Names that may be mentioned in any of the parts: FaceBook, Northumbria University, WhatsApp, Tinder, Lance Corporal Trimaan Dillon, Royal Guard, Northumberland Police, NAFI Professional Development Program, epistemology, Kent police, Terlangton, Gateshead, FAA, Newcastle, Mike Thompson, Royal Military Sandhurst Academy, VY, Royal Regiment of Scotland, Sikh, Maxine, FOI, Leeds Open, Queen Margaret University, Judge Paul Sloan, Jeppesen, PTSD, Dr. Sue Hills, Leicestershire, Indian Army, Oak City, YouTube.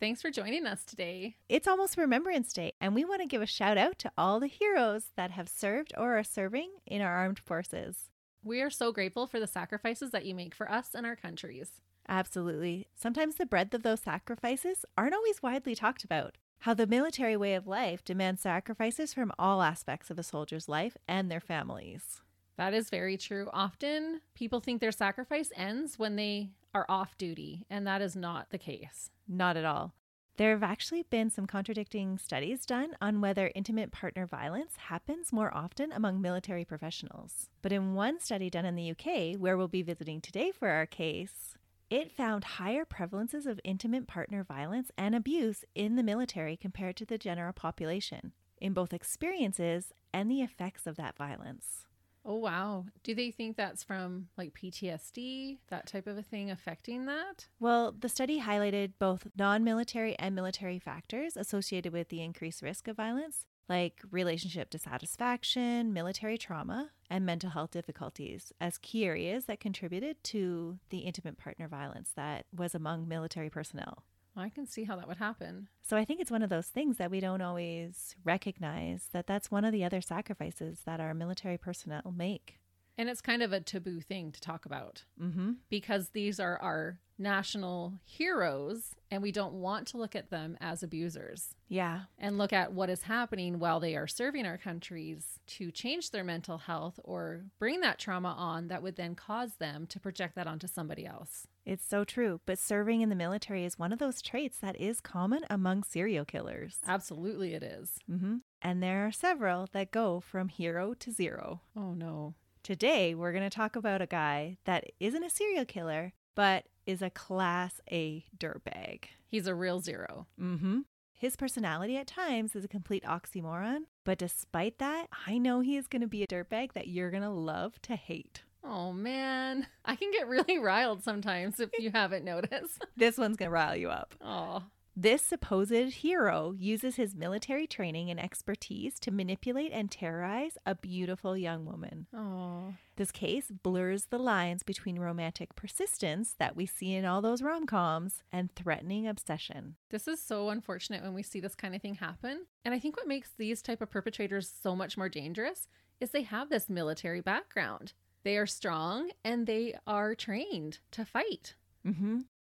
Thanks for joining us today. It's almost Remembrance Day, and we want to give a shout out to all the heroes that have served or are serving in our armed forces. We are so grateful for the sacrifices that you make for us and our countries. Absolutely. Sometimes the breadth of those sacrifices aren't always widely talked about. How the military way of life demands sacrifices from all aspects of a soldier's life and their families. That is very true. Often people think their sacrifice ends when they are off duty, and that is not the case. Not at all. There have actually been some contradicting studies done on whether intimate partner violence happens more often among military professionals. But in one study done in the UK, where we'll be visiting today for our case, it found higher prevalences of intimate partner violence and abuse in the military compared to the general population, in both experiences and the effects of that violence. Oh, wow. Do they think that's from like PTSD, that type of a thing affecting that? Well, the study highlighted both non-military and military factors associated with the increased risk of violence, like relationship dissatisfaction, military trauma, and mental health difficulties as key areas that contributed to the intimate partner violence that was among military personnel. I can see how that would happen. So I think it's one of those things that we don't always recognize, that that's one of the other sacrifices that our military personnel make. And it's kind of a taboo thing to talk about because these are our national heroes and we don't want to look at them as abusers. Yeah. And look at what is happening while they are serving our countries to change their mental health or bring that trauma on that would then cause them to project that onto somebody else. It's so true. But serving in the military is one of those traits that is common among serial killers. Absolutely it is. And there are several that go from hero to zero. Oh, no. Today, we're going to talk about a guy that isn't a serial killer, but is a Class A dirtbag. He's a real zero. His personality at times is a complete oxymoron. But despite that, I know he is going to be a dirtbag that you're going to love to hate. Oh, man. I can get really riled sometimes if you haven't noticed. This one's going to rile you up. Oh. This supposed hero uses his military training and expertise to manipulate and terrorize a beautiful young woman. Oh. This case blurs the lines between romantic persistence that we see in all those rom-coms and threatening obsession. This is so unfortunate when we see this kind of thing happen. And I think what makes these type of perpetrators so much more dangerous is they have this military background. They are strong and they are trained to fight.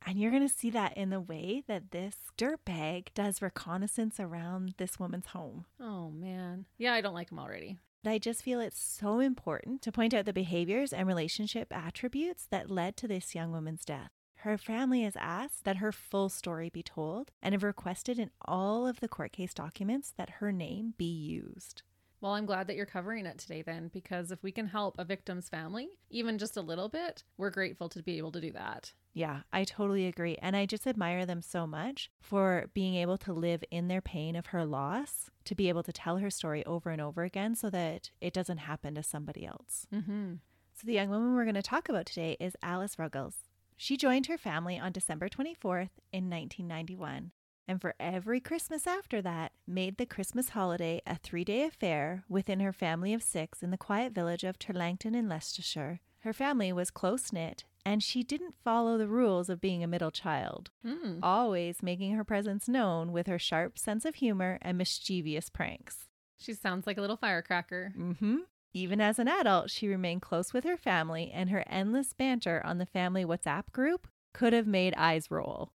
And you're going to see that in the way that this dirtbag does reconnaissance around this woman's home. Oh, man. Yeah, I don't like him already. I just feel it's so important to point out the behaviors and relationship attributes that led to this young woman's death. Her family has asked that her full story be told and have requested in all of the court case documents that her name be used. Well, I'm glad that you're covering it today then, because if we can help a victim's family, even just a little bit, we're grateful to be able to do that. Yeah, I totally agree. And I just admire them so much for being able to live in their pain of her loss, to be able to tell her story over and over again so that it doesn't happen to somebody else. So the young woman we're going to talk about today is Alice Ruggles. She joined her family on December 24th in 1991. And for every Christmas after that, made the Christmas holiday a three-day affair within her family of six in the quiet village of Terlangton in Leicestershire. Her family was close-knit, and she didn't follow the rules of being a middle child, always making her presence known with her sharp sense of humor and mischievous pranks. She sounds like a little firecracker. Even as an adult, she remained close with her family, and her endless banter on the family WhatsApp group could have made eyes roll.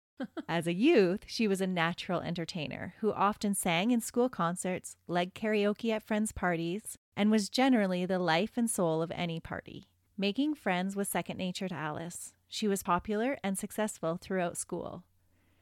As a youth, she was a natural entertainer who often sang in school concerts, led karaoke at friends' parties, and was generally the life and soul of any party. Making friends was second nature to Alice. She was popular and successful throughout school.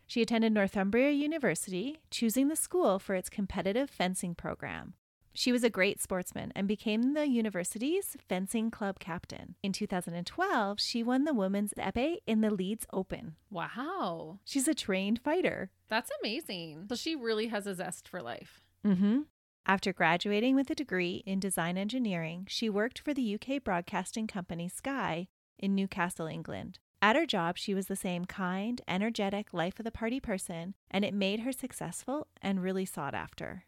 She attended Northumbria University, choosing the school for its competitive fencing program, She was a great sportsman and became the university's fencing club captain. In 2012, she won the women's épée in the Leeds Open. Wow. She's a trained fighter. That's amazing. So she really has a zest for life. Mm-hmm. After graduating with a degree in design engineering, she worked for the UK broadcasting company Sky in Newcastle, England. At her job, she was the same kind, energetic, life-of-the-party person, and it made her successful and really sought after.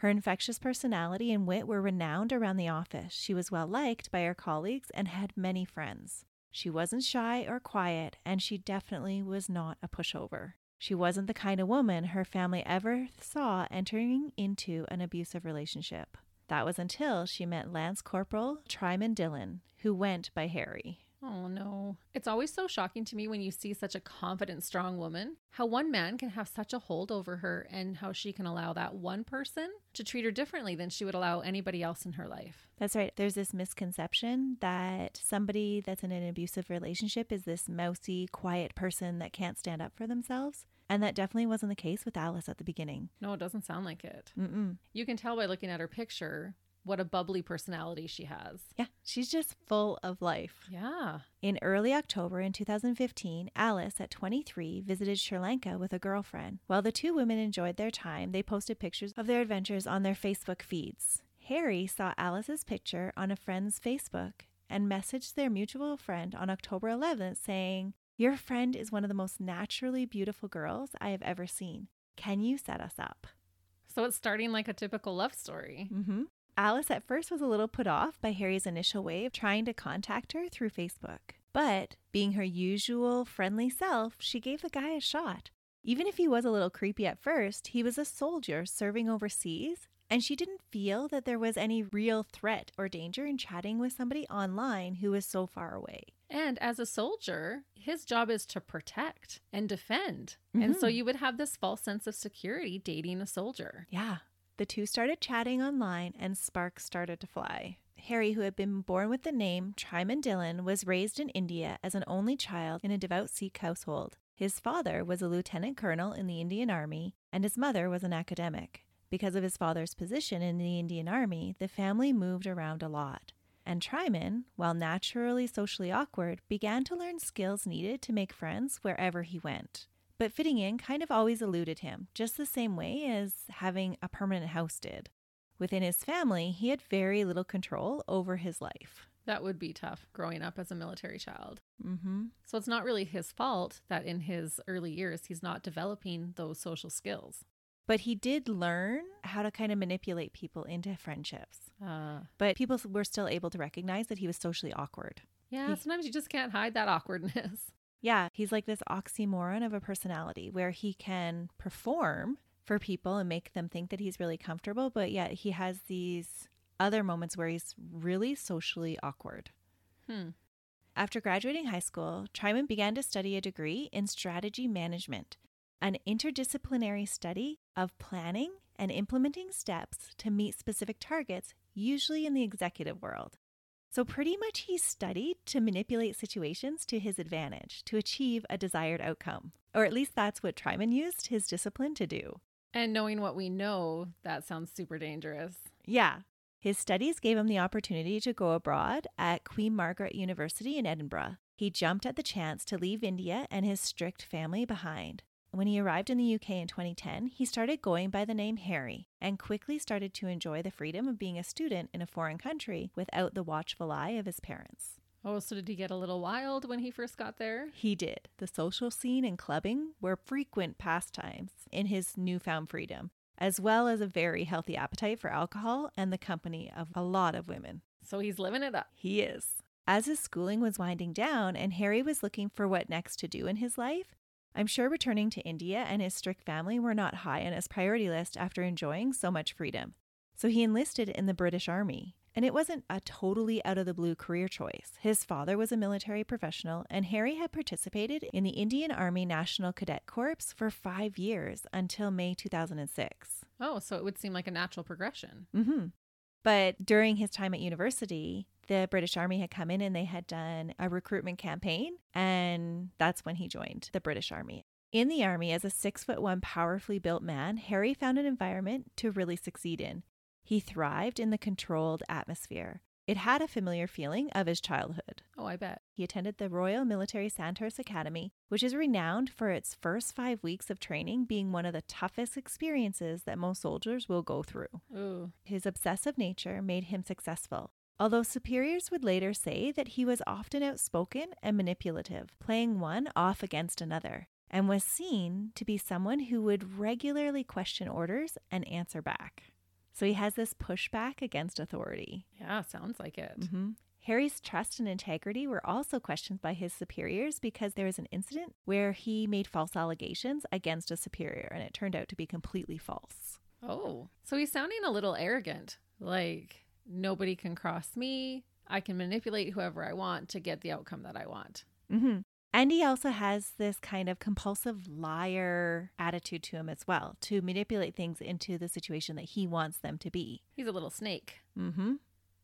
Her infectious personality and wit were renowned around the office. She was well-liked by her colleagues and had many friends. She wasn't shy or quiet, and she definitely was not a pushover. She wasn't the kind of woman her family ever saw entering into an abusive relationship. That was until she met Lance Corporal Trimaan Dillon, who went by Harry. Oh, no. It's always so shocking to me when you see such a confident, strong woman, how one man can have such a hold over her and how she can allow that one person to treat her differently than she would allow anybody else in her life. That's right. There's this misconception that somebody that's in an abusive relationship is this mousy, quiet person that can't stand up for themselves. And that definitely wasn't the case with Alice at the beginning. No, it doesn't sound like it. Mm-mm. You can tell by looking at her picture what a bubbly personality she has. Yeah, she's just full of life. Yeah. In early October in 2015, Alice, at 23, visited Sri Lanka with a girlfriend. While the two women enjoyed their time, they posted pictures of their adventures on their Facebook feeds. Harry saw Alice's picture on a friend's Facebook and messaged their mutual friend on October 11th saying, "Your friend is one of the most naturally beautiful girls I have ever seen. Can you set us up?" So it's starting like a typical love story. Mm-hmm. Alice at first was a little put off by Harry's initial way of trying to contact her through Facebook. But being her usual friendly self, she gave the guy a shot. Even if he was a little creepy at first, he was a soldier serving overseas, and she didn't feel that there was any real threat or danger in chatting with somebody online who was so far away. And as a soldier, his job is to protect and defend. Mm-hmm. And so you would have this false sense of security dating a soldier. Yeah. The two started chatting online and sparks started to fly. Harry, who had been born with the name Trimaan Dillon, was raised in India as an only child in a devout Sikh household. His father was a lieutenant colonel in the Indian Army, and his mother was an academic. Because of his father's position in the Indian Army, the family moved around a lot. And Trimaan, while naturally socially awkward, began to learn skills needed to make friends wherever he went. But fitting in kind of always eluded him, just the same way as having a permanent house did. Within his family, he had very little control over his life. That would be tough growing up as a military child. Mm-hmm. So it's not really his fault that in his early years, he's not developing those social skills. But he did learn how to kind of manipulate people into friendships. But people were still able to recognize that he was socially awkward. Yeah, sometimes you just can't hide that awkwardness. Yeah, he's like this oxymoron of a personality where he can perform for people and make them think that he's really comfortable, but yet he has these other moments where he's really socially awkward. After graduating high school, Trimaan began to study a degree in strategy management, an interdisciplinary study of planning and implementing steps to meet specific targets, usually in the executive world. So pretty much he studied to manipulate situations to his advantage to achieve a desired outcome. Or at least that's what Trimaan used his discipline to do. And knowing what we know, that sounds super dangerous. Yeah. His studies gave him the opportunity to go abroad at Queen Margaret University in Edinburgh. He jumped at the chance to leave India and his strict family behind. When he arrived in the UK in 2010, he started going by the name Harry and quickly started to enjoy the freedom of being a student in a foreign country without the watchful eye of his parents. Oh, so did he get a little wild when he first got there? He did. The social scene and clubbing were frequent pastimes in his newfound freedom, as well as a very healthy appetite for alcohol and the company of a lot of women. So he's living it up. He is. As his schooling was winding down and Harry was looking for what next to do in his life, I'm sure returning to India and his strict family were not high on his priority list after enjoying so much freedom. So he enlisted in the British Army. And it wasn't a totally out-of-the-blue career choice. His father was a military professional, and Harry had participated in the Indian Army National Cadet Corps for 5 years until May 2006. Oh, so it would seem like a natural progression. Mm-hmm. But during his time at university, the British Army had come in and they had done a recruitment campaign, and that's when he joined the British Army. In the Army, as a 6'1" powerfully built man, Harry found an environment to really succeed in. He thrived in the controlled atmosphere. It had a familiar feeling of his childhood. Oh, I bet. He attended the Royal Military Sandhurst Academy, which is renowned for its first 5 weeks of training being one of the toughest experiences that most soldiers will go through. Ooh. His obsessive nature made him successful, although superiors would later say that he was often outspoken and manipulative, playing one off against another, and was seen to be someone who would regularly question orders and answer back. So he has this pushback against authority. Yeah, sounds like it. Mm-hmm. Harry's trust and integrity were also questioned by his superiors because there was an incident where he made false allegations against a superior, and it turned out to be completely false. Oh, so he's sounding a little arrogant, like, nobody can cross me. I can manipulate whoever I want to get the outcome that I want. Mm-hmm. And he also has this kind of compulsive liar attitude to him as well, to manipulate things into the situation that he wants them to be. He's a little snake. Mm-hmm.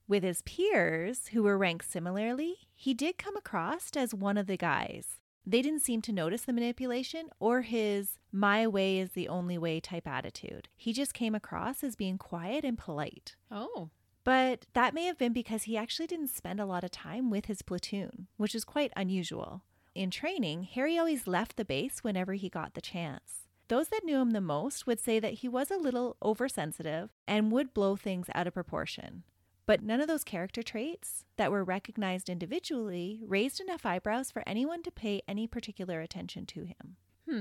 With his peers, who were ranked similarly, he did come across as one of the guys. They didn't seem to notice the manipulation or his my way is the only way type attitude. He just came across as being quiet and polite. Oh. But that may have been because he actually didn't spend a lot of time with his platoon, which is quite unusual. In training, Harry always left the base whenever he got the chance. Those that knew him the most would say that he was a little oversensitive and would blow things out of proportion. But none of those character traits that were recognized individually raised enough eyebrows for anyone to pay any particular attention to him.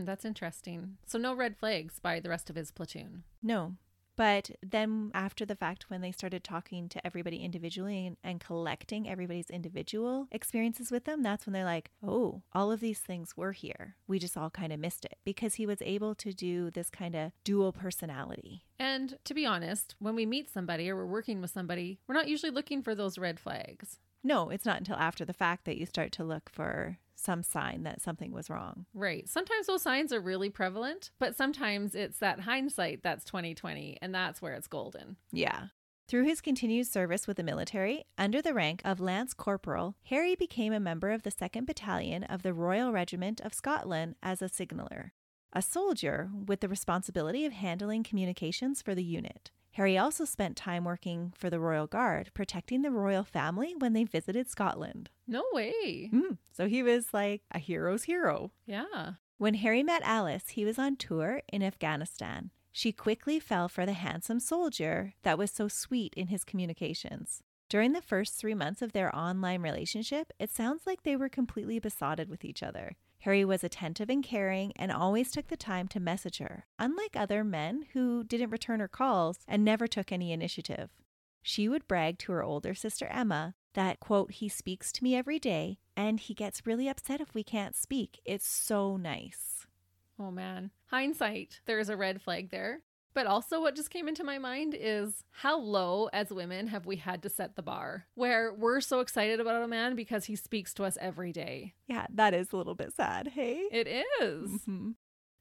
That's interesting. So no red flags by the rest of his platoon? No. But then after the fact, when they started talking to everybody individually and collecting everybody's individual experiences with them, that's when they're like, oh, all of these things were here. We just all kind of missed it, because he was able to do this kind of dual personality. And to be honest, when we meet somebody or we're working with somebody, we're not usually looking for those red flags. No, it's not until after the fact that you start to look for some sign that something was wrong. Right. Sometimes those signs are really prevalent, but sometimes it's that hindsight that's 20/20, and that's where it's golden. Yeah. Through his continued service with the military, under the rank of Lance Corporal, Harry became a member of the 2nd Battalion of the Royal Regiment of Scotland as a signaller, a soldier with the responsibility of handling communications for the unit. Harry also spent time working for the Royal Guard, protecting the royal family when they visited Scotland. No way. So he was like a hero's hero. Yeah. When Harry met Alice, he was on tour in Afghanistan. She quickly fell for the handsome soldier that was so sweet in his communications. During the first 3 months of their online relationship, it sounds like they were completely besotted with each other. Harry was attentive and caring and always took the time to message her, unlike other men who didn't return her calls and never took any initiative. She would brag to her older sister Emma that, quote, he speaks to me every day and he gets really upset if we can't speak. It's so nice. Oh man, hindsight, there's a red flag there. But also what just came into my mind is how low as women have we had to set the bar where we're so excited about a man because he speaks to us every day. Yeah, that is a little bit sad, hey? It is. Mm-hmm.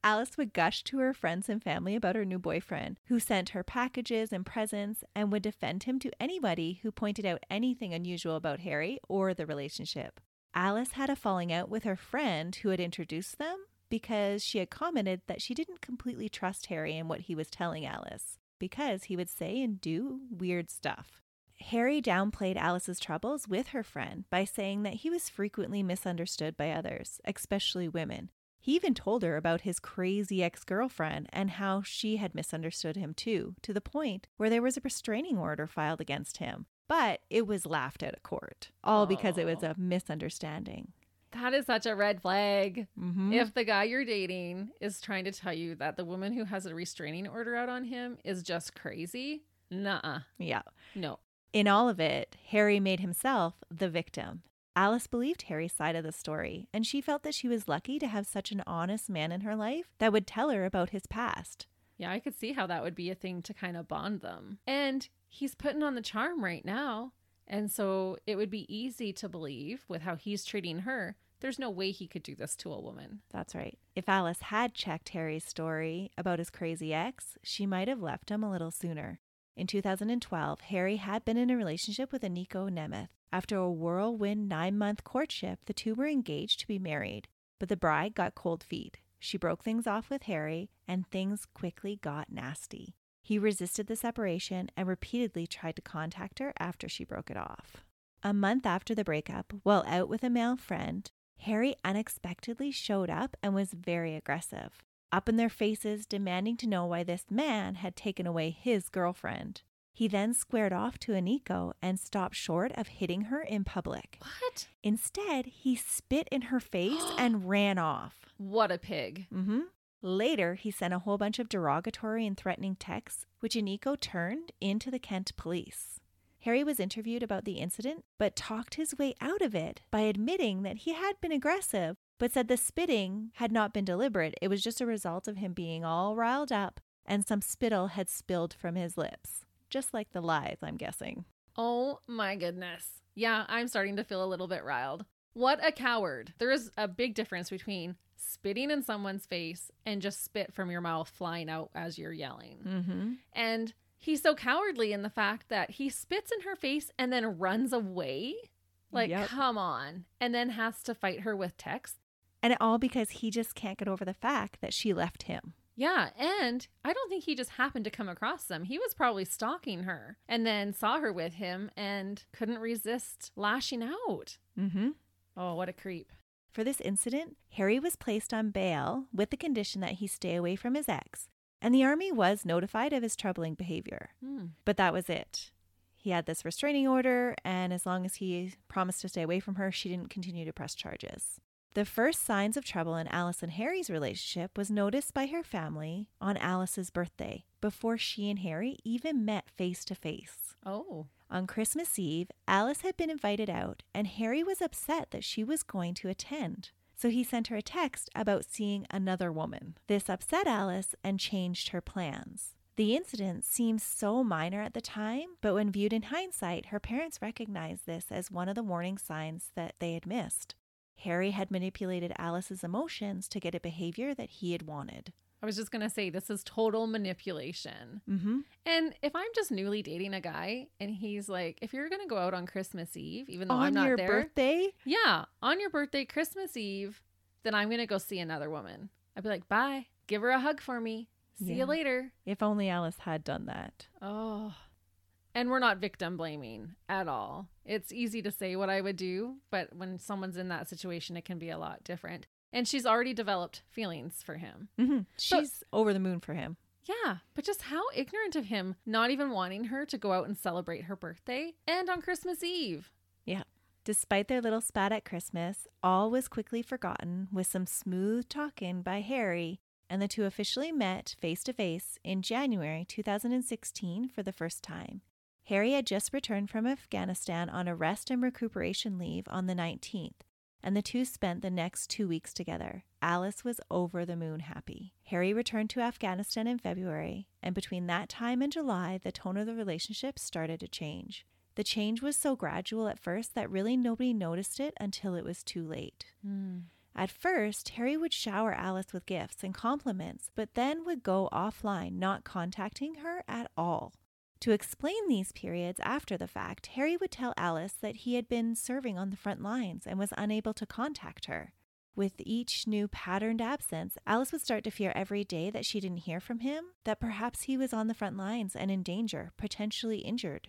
Alice would gush to her friends and family about her new boyfriend, who sent her packages and presents and would defend him to anybody who pointed out anything unusual about Harry or the relationship. Alice had a falling out with her friend who had introduced them, because she had commented that she didn't completely trust Harry and what he was telling Alice, because he would say and do weird stuff. Harry downplayed Alice's troubles with her friend by saying that he was frequently misunderstood by others, especially women. He even told her about his crazy ex-girlfriend and how she had misunderstood him too, to the point where there was a restraining order filed against him, but it was laughed out of court, all because it was a misunderstanding. That is such a red flag. Mm-hmm. If the guy you're dating is trying to tell you that the woman who has a restraining order out on him is just crazy, nuh-uh. Yeah. No. In all of it, Harry made himself the victim. Alice believed Harry's side of the story, and she felt that she was lucky to have such an honest man in her life that would tell her about his past. Yeah, I could see how that would be a thing to kind of bond them. And he's putting on the charm right now. And so it would be easy to believe, with how he's treating her, there's no way he could do this to a woman. That's right. If Alice had checked Harry's story about his crazy ex, she might have left him a little sooner. In 2012, Harry had been in a relationship with Aniko Nemeth. After a whirlwind 9-month courtship, the two were engaged to be married, but the bride got cold feet. She broke things off with Harry, and things quickly got nasty. He resisted the separation and repeatedly tried to contact her after she broke it off. A month after the breakup, while out with a male friend, Harry unexpectedly showed up and was very aggressive, up in their faces, demanding to know why this man had taken away his girlfriend. He then squared off to Aniko and stopped short of hitting her in public. What? Instead, he spit in her face and ran off. What a pig. Mm-hmm. Later, he sent a whole bunch of derogatory and threatening texts, which Aniko turned into the Kent police. Harry was interviewed about the incident, but talked his way out of it by admitting that he had been aggressive, but said the spitting had not been deliberate. It was just a result of him being all riled up and some spittle had spilled from his lips. Just like the lies, I'm guessing. Oh my goodness. Yeah, I'm starting to feel a little bit riled. What a coward. There is a big difference between spitting in someone's face and just spit from your mouth flying out as you're yelling. Mm-hmm. And he's so cowardly in the fact that he spits in her face and then runs away. Like, Come on. And then has to fight her with text. And all because he just can't get over the fact that she left him. Yeah, and I don't think he just happened to come across them. He was probably stalking her and then saw her with him and couldn't resist lashing out. Mm-hmm. Oh, what a creep. For this incident, Harry was placed on bail with the condition that he stay away from his ex, and the army was notified of his troubling behavior. But that was it. He had this restraining order, and as long as he promised to stay away from her, she didn't continue to press charges. The first signs of trouble in Alice and Harry's relationship was noticed by her family on Alice's birthday, before she and Harry even met face to face. Oh. On Christmas Eve, Alice had been invited out, and Harry was upset that she was going to attend. So he sent her a text about seeing another woman. This upset Alice and changed her plans. The incident seems so minor at the time, but when viewed in hindsight, her parents recognized this as one of the warning signs that they had missed. Harry had manipulated Alice's emotions to get a behavior that he had wanted. I was just going to say, this is total manipulation. Mm-hmm. And if I'm just newly dating a guy and he's like, if you're going to go out on Christmas Eve, even though I'm not there. On your birthday? Yeah. On your birthday, Christmas Eve, then I'm going to go see another woman. I'd be like, bye. Give her a hug for me. See you later. If only Alice had done that. Oh. And we're not victim blaming at all. It's easy to say what I would do, but when someone's in that situation, it can be a lot different. And she's already developed feelings for him. Mm-hmm. She's over the moon for him. Yeah, but just how ignorant of him, not even wanting her to go out and celebrate her birthday and on Christmas Eve. Yeah. Despite their little spat at Christmas, all was quickly forgotten with some smooth talking by Harry, and the two officially met face-to-face in January 2016 for the first time. Harry had just returned from Afghanistan on a rest and recuperation leave on the 19th, and the two spent the next 2 weeks together. Alice was over the moon happy. Harry returned to Afghanistan in February, and between that time and July, the tone of the relationship started to change. The change was so gradual at first that really nobody noticed it until it was too late. At first, Harry would shower Alice with gifts and compliments, but then would go offline, not contacting her at all. To explain these periods after the fact, Harry would tell Alice that he had been serving on the front lines and was unable to contact her. With each new patterned absence, Alice would start to fear every day that she didn't hear from him, that perhaps he was on the front lines and in danger, potentially injured.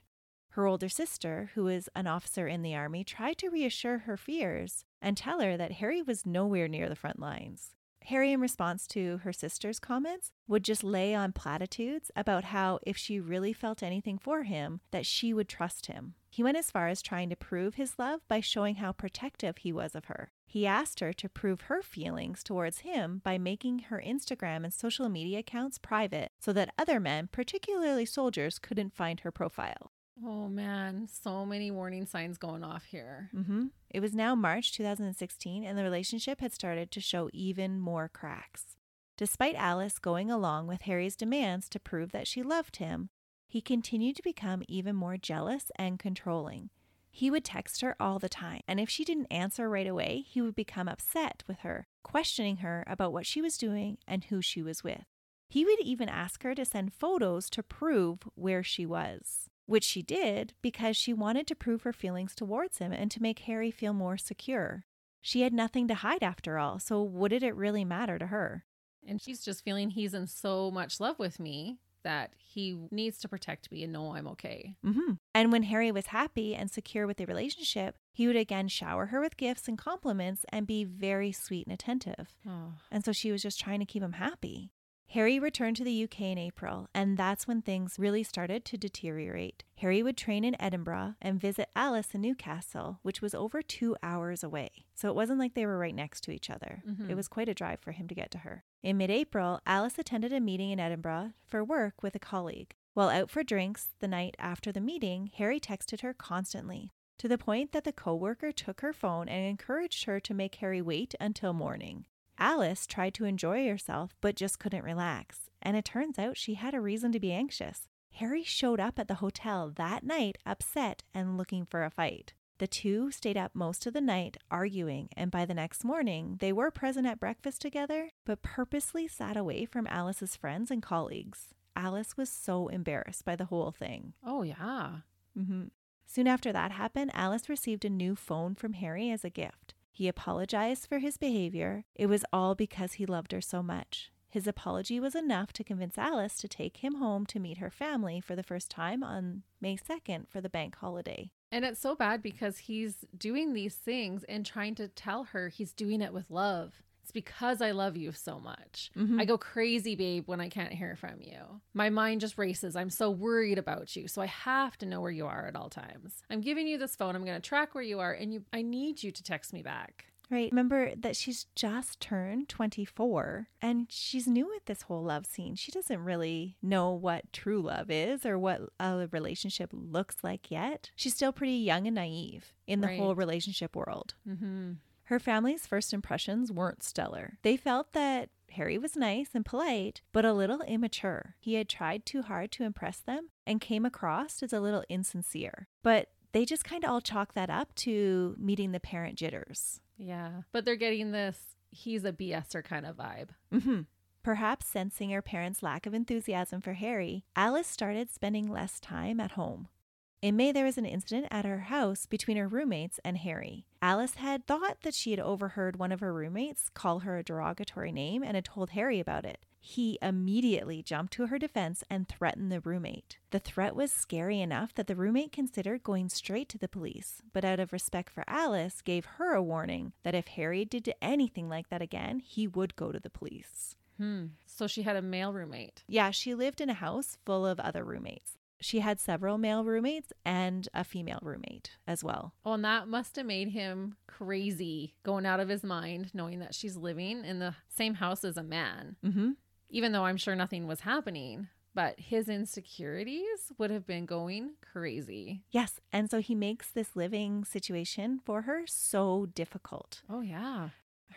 Her older sister, who was an officer in the army, tried to reassure her fears and tell her that Harry was nowhere near the front lines. Harry, in response to her sister's comments, would just lay on platitudes about how if she really felt anything for him, that she would trust him. He went as far as trying to prove his love by showing how protective he was of her. He asked her to prove her feelings towards him by making her Instagram and social media accounts private so that other men, particularly soldiers, couldn't find her profile. Oh man, so many warning signs going off here. Mm-hmm. It was now March 2016 and the relationship had started to show even more cracks. Despite Alice going along with Harry's demands to prove that she loved him, he continued to become even more jealous and controlling. He would text her all the time, and if she didn't answer right away, he would become upset with her, questioning her about what she was doing and who she was with. He would even ask her to send photos to prove where she was, which she did because she wanted to prove her feelings towards him and to make Harry feel more secure. She had nothing to hide after all, so what did it really matter to her? And she's just feeling he's in so much love with me that he needs to protect me and know I'm okay. Mm-hmm. And when Harry was happy and secure with the relationship, he would again shower her with gifts and compliments and be very sweet and attentive. Oh. And so she was just trying to keep him happy. Harry returned to the UK in April, and that's when things really started to deteriorate. Harry would train in Edinburgh and visit Alice in Newcastle, which was over 2 hours away. So it wasn't like they were right next to each other. Mm-hmm. It was quite a drive for him to get to her. In mid-April, Alice attended a meeting in Edinburgh for work with a colleague. While out for drinks the night after the meeting, Harry texted her constantly, to the point that the co-worker took her phone and encouraged her to make Harry wait until morning. Alice tried to enjoy herself, but just couldn't relax. And it turns out she had a reason to be anxious. Harry showed up at the hotel that night upset and looking for a fight. The two stayed up most of the night arguing, and by the next morning, they were present at breakfast together, but purposely sat away from Alice's friends and colleagues. Alice was so embarrassed by the whole thing. Oh, yeah. Mm-hmm. Soon after that happened, Alice received a new phone from Harry as a gift. He apologized for his behavior. It was all because he loved her so much. His apology was enough to convince Alice to take him home to meet her family for the first time on May 2nd for the bank holiday. And it's so bad because he's doing these things and trying to tell her he's doing it with love. It's because I love you so much. Mm-hmm. I go crazy, babe, when I can't hear from you. My mind just races. I'm so worried about you. So I have to know where you are at all times. I'm giving you this phone. I'm going to track where you are. And I need you to text me back. Right. Remember that she's just turned 24 and she's new at this whole love scene. She doesn't really know what true love is or what a relationship looks like yet. She's still pretty young and naive in the whole relationship world. Mm-hmm. Her family's first impressions weren't stellar. They felt that Harry was nice and polite, but a little immature. He had tried too hard to impress them and came across as a little insincere. But they just kind of all chalk that up to meeting the parent jitters. Yeah, but they're getting this he's a BSer kind of vibe. Mm-hmm. Perhaps sensing her parents' lack of enthusiasm for Harry, Alice started spending less time at home. In May, there was an incident at her house between her roommates and Harry. Alice had thought that she had overheard one of her roommates call her a derogatory name and had told Harry about it. He immediately jumped to her defense and threatened the roommate. The threat was scary enough that the roommate considered going straight to the police, but out of respect for Alice, gave her a warning that if Harry did anything like that again, he would go to the police. So she had a male roommate. Yeah, she lived in a house full of other roommates. She had several male roommates and a female roommate as well. Oh, and that must have made him crazy, going out of his mind, knowing that she's living in the same house as a man. Mm-hmm. Even though I'm sure nothing was happening, but his insecurities would have been going crazy. Yes. And so he makes this living situation for her so difficult. Oh, yeah.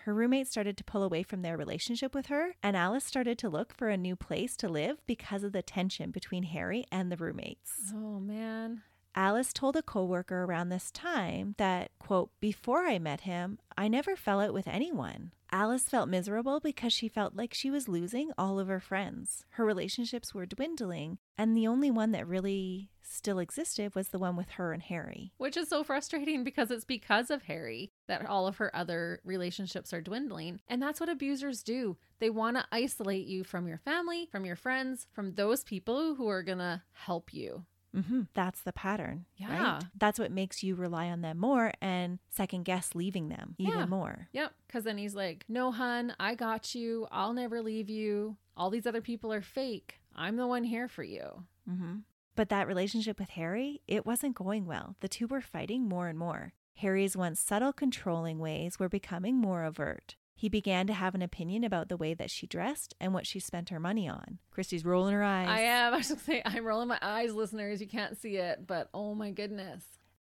Her roommate started to pull away from their relationship with her, and Alice started to look for a new place to live because of the tension between Harry and the roommates. Oh, man. Alice told a coworker around this time that, quote, before I met him, I never fell out with anyone. Alice felt miserable because she felt like she was losing all of her friends. Her relationships were dwindling, and the only one that really still existed was the one with her and Harry. Which is so frustrating because it's because of Harry that all of her other relationships are dwindling. And that's what abusers do. They want to isolate you from your family, from your friends, from those people who are going to help you. Mm-hmm. That's the pattern, yeah. Right? That's what makes you rely on them more and second guess leaving them even more. Yep, because then he's like, no, hun, I got you. I'll never leave you. All these other people are fake. I'm the one here for you. Mm-hmm. But that relationship with Harry, it wasn't going well. The two were fighting more and more. Harry's once subtle controlling ways were becoming more overt. He began to have an opinion about the way that she dressed and what she spent her money on. Christy's rolling her eyes. I am. I should say I'm rolling my eyes, listeners. You can't see it, but oh my goodness.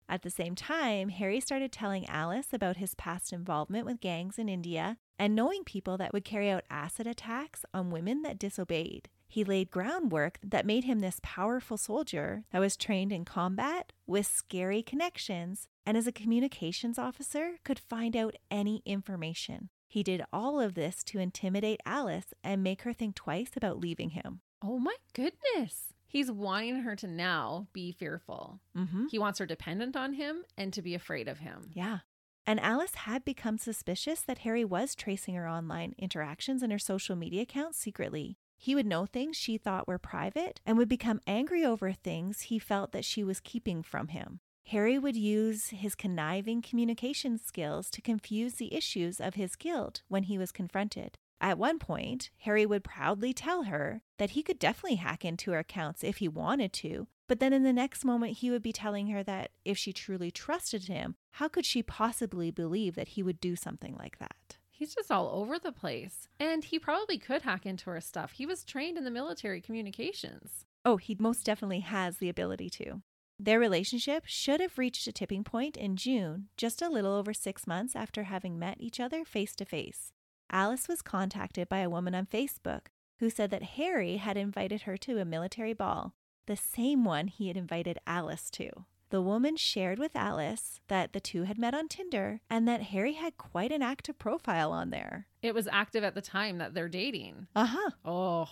At the same time, Harry started telling Alice about his past involvement with gangs in India and knowing people that would carry out acid attacks on women that disobeyed. He laid groundwork that made him this powerful soldier that was trained in combat with scary connections and as a communications officer could find out any information. He did all of this to intimidate Alice and make her think twice about leaving him. Oh my goodness. He's wanting her to now be fearful. Mm-hmm. He wants her dependent on him and to be afraid of him. Yeah. And Alice had become suspicious that Harry was tracing her online interactions and her social media accounts secretly. He would know things she thought were private and would become angry over things he felt that she was keeping from him. Harry would use his conniving communication skills to confuse the issues of his guilt when he was confronted. At one point, Harry would proudly tell her that he could definitely hack into her accounts if he wanted to, but then in the next moment he would be telling her that if she truly trusted him, how could she possibly believe that he would do something like that? He's just all over the place. And he probably could hack into her stuff. He was trained in the military communications. Oh, he most definitely has the ability to. Their relationship should have reached a tipping point in June, just a little over 6 months after having met each other face to face. Alice was contacted by a woman on Facebook who said that Harry had invited her to a military ball, the same one he had invited Alice to. The woman shared with Alice that the two had met on Tinder and that Harry had quite an active profile on there. It was active at the time that they're dating. Uh-huh. Oh,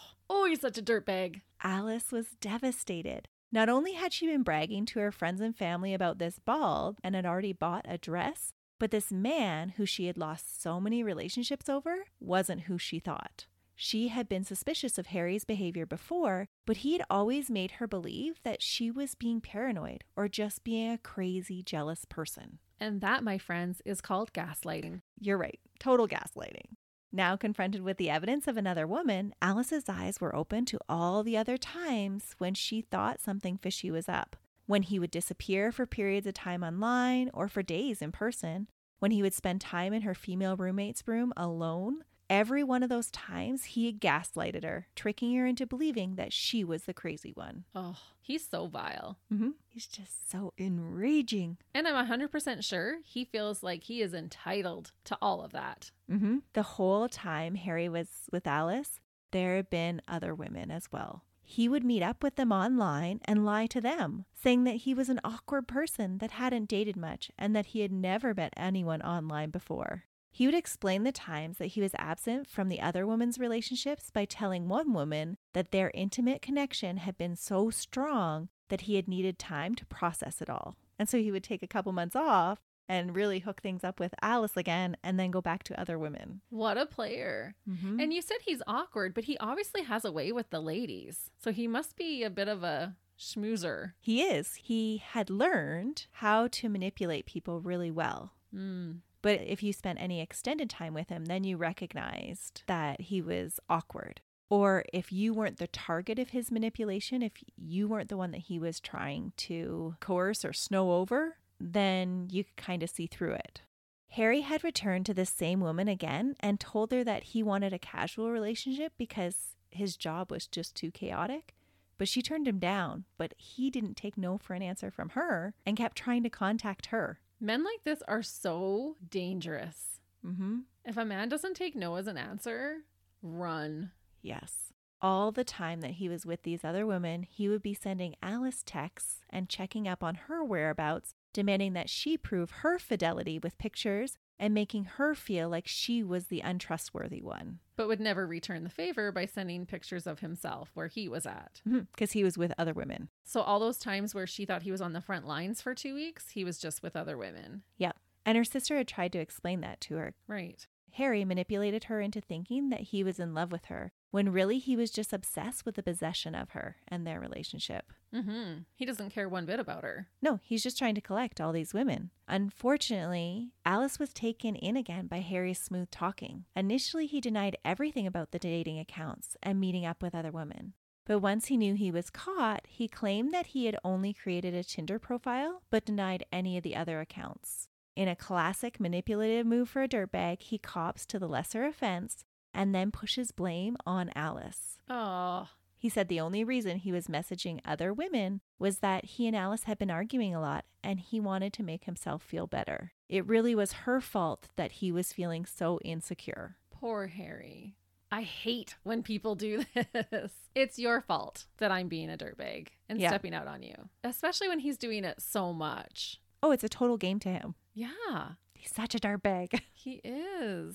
he's such a dirtbag. Alice was devastated. Not only had she been bragging to her friends and family about this ball and had already bought a dress, but this man who she had lost so many relationships over wasn't who she thought. She had been suspicious of Harry's behavior before, but he had always made her believe that she was being paranoid or just being a crazy, jealous person. And that, my friends, is called gaslighting. You're right. Total gaslighting. Now confronted with the evidence of another woman, Alice's eyes were open to all the other times when she thought something fishy was up. When he would disappear for periods of time online or for days in person. When he would spend time in her female roommate's room alone. Every one of those times, he had gaslighted her, tricking her into believing that she was the crazy one. Oh, he's so vile. Mm-hmm. He's just so enraging. And I'm 100% sure he feels like he is entitled to all of that. Mm-hmm. The whole time Harry was with Alice, there had been other women as well. He would meet up with them online and lie to them, saying that he was an awkward person that hadn't dated much and that he had never met anyone online before. He would explain the times that he was absent from the other woman's relationships by telling one woman that their intimate connection had been so strong that he had needed time to process it all. And so he would take a couple months off and really hook things up with Alice again and then go back to other women. What a player. Mm-hmm. And you said he's awkward, but he obviously has a way with the ladies. So he must be a bit of a schmoozer. He is. He had learned how to manipulate people really well. Mm. But if you spent any extended time with him, then you recognized that he was awkward. Or if you weren't the target of his manipulation, if you weren't the one that he was trying to coerce or snow over, then you could kind of see through it. Harry had returned to this same woman again and told her that he wanted a casual relationship because his job was just too chaotic. But she turned him down, but he didn't take no for an answer from her and kept trying to contact her. Men like this are so dangerous. Mm-hmm. If a man doesn't take no as an answer, run. Yes. All the time that he was with these other women, he would be sending Alice texts and checking up on her whereabouts, demanding that she prove her fidelity with pictures and making her feel like she was the untrustworthy one. But would never return the favor by sending pictures of himself where he was at. Because he was with other women. So all those times where she thought he was on the front lines for 2 weeks, he was just with other women. Yep. And her sister had tried to explain that to her. Right. Harry manipulated her into thinking that he was in love with her, when really he was just obsessed with the possession of her and their relationship. Mm-hmm. He doesn't care one bit about her. No, he's just trying to collect all these women. Unfortunately, Alice was taken in again by Harry's smooth talking. Initially, he denied everything about the dating accounts and meeting up with other women. But once he knew he was caught, he claimed that he had only created a Tinder profile, but denied any of the other accounts. In a classic manipulative move for a dirtbag, he cops to the lesser offense and then pushes blame on Alice. Oh. He said the only reason he was messaging other women was that he and Alice had been arguing a lot and he wanted to make himself feel better. It really was her fault that he was feeling so insecure. Poor Harry. I hate when people do this. It's your fault that I'm being a dirtbag and stepping out on you, especially when he's doing it so much. Oh, it's a total game to him. Yeah. He's such a dirtbag. He is.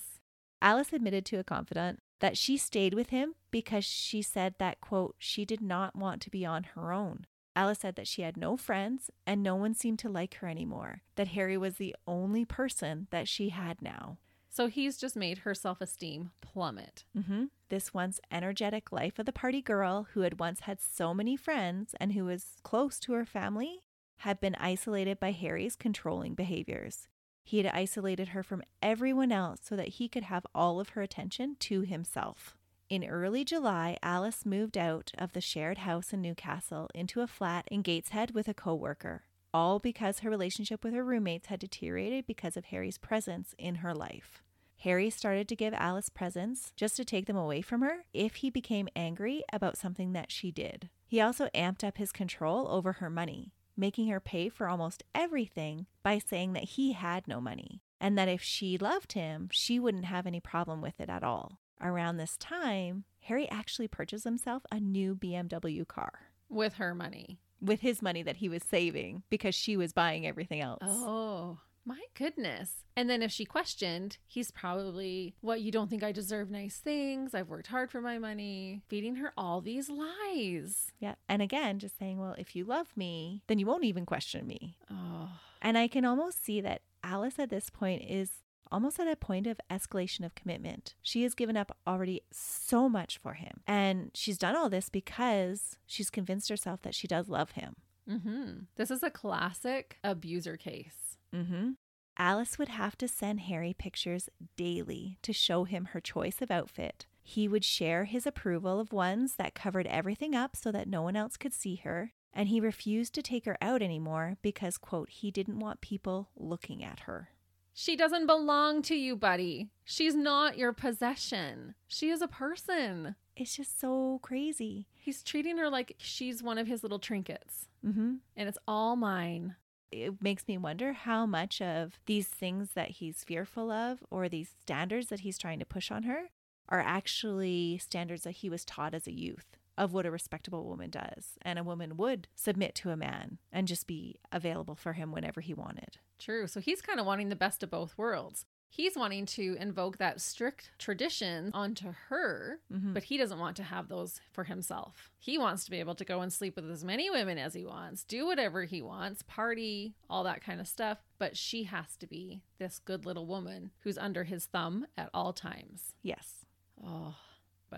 Alice admitted to a confidant that she stayed with him because she said that, quote, she did not want to be on her own. Alice said that she had no friends and no one seemed to like her anymore, that Harry was the only person that she had now. So he's just made her self-esteem plummet. Mm-hmm. This once energetic life of the party girl who had once had so many friends and who was close to her family had been isolated by Harry's controlling behaviors. He had isolated her from everyone else so that he could have all of her attention to himself. In early July, Alice moved out of the shared house in Newcastle into a flat in Gateshead with a co-worker, all because her relationship with her roommates had deteriorated because of Harry's presence in her life. Harry started to give Alice presents just to take them away from her if he became angry about something that she did. He also amped up his control over her money, making her pay for almost everything by saying that he had no money and that if she loved him, she wouldn't have any problem with it at all. Around this time, Harry actually purchased himself a new BMW car. With her money. With his money that he was saving because she was buying everything else. Oh, my goodness. And then if she questioned, he's probably, what, you don't think I deserve nice things? I've worked hard for my money. Feeding her all these lies. Yeah. And again, just saying, well, if you love me, then you won't even question me. Oh. And I can almost see that Alice at this point is almost at a point of escalation of commitment. She has given up already so much for him. And she's done all this because she's convinced herself that she does love him. Mm-hmm. This is a classic abuser case. Mm-hmm. Alice would have to send Harry pictures daily to show him her choice of outfit. He would share his approval of ones that covered everything up so that no one else could see her. And he refused to take her out anymore because, quote, he didn't want people looking at her. She doesn't belong to you, buddy. She's not your possession. She is a person. It's just so crazy. He's treating her like she's one of his little trinkets. Mm-hmm. And it's all mine. It makes me wonder how much of these things that he's fearful of or these standards that he's trying to push on her are actually standards that he was taught as a youth of what a respectable woman does. And a woman would submit to a man and just be available for him whenever he wanted. True. So he's kind of wanting the best of both worlds. He's wanting to invoke that strict tradition onto her, mm-hmm. but he doesn't want to have those for himself. He wants to be able to go and sleep with as many women as he wants, do whatever he wants, party, all that kind of stuff. But she has to be this good little woman who's under his thumb at all times. Yes. Oh.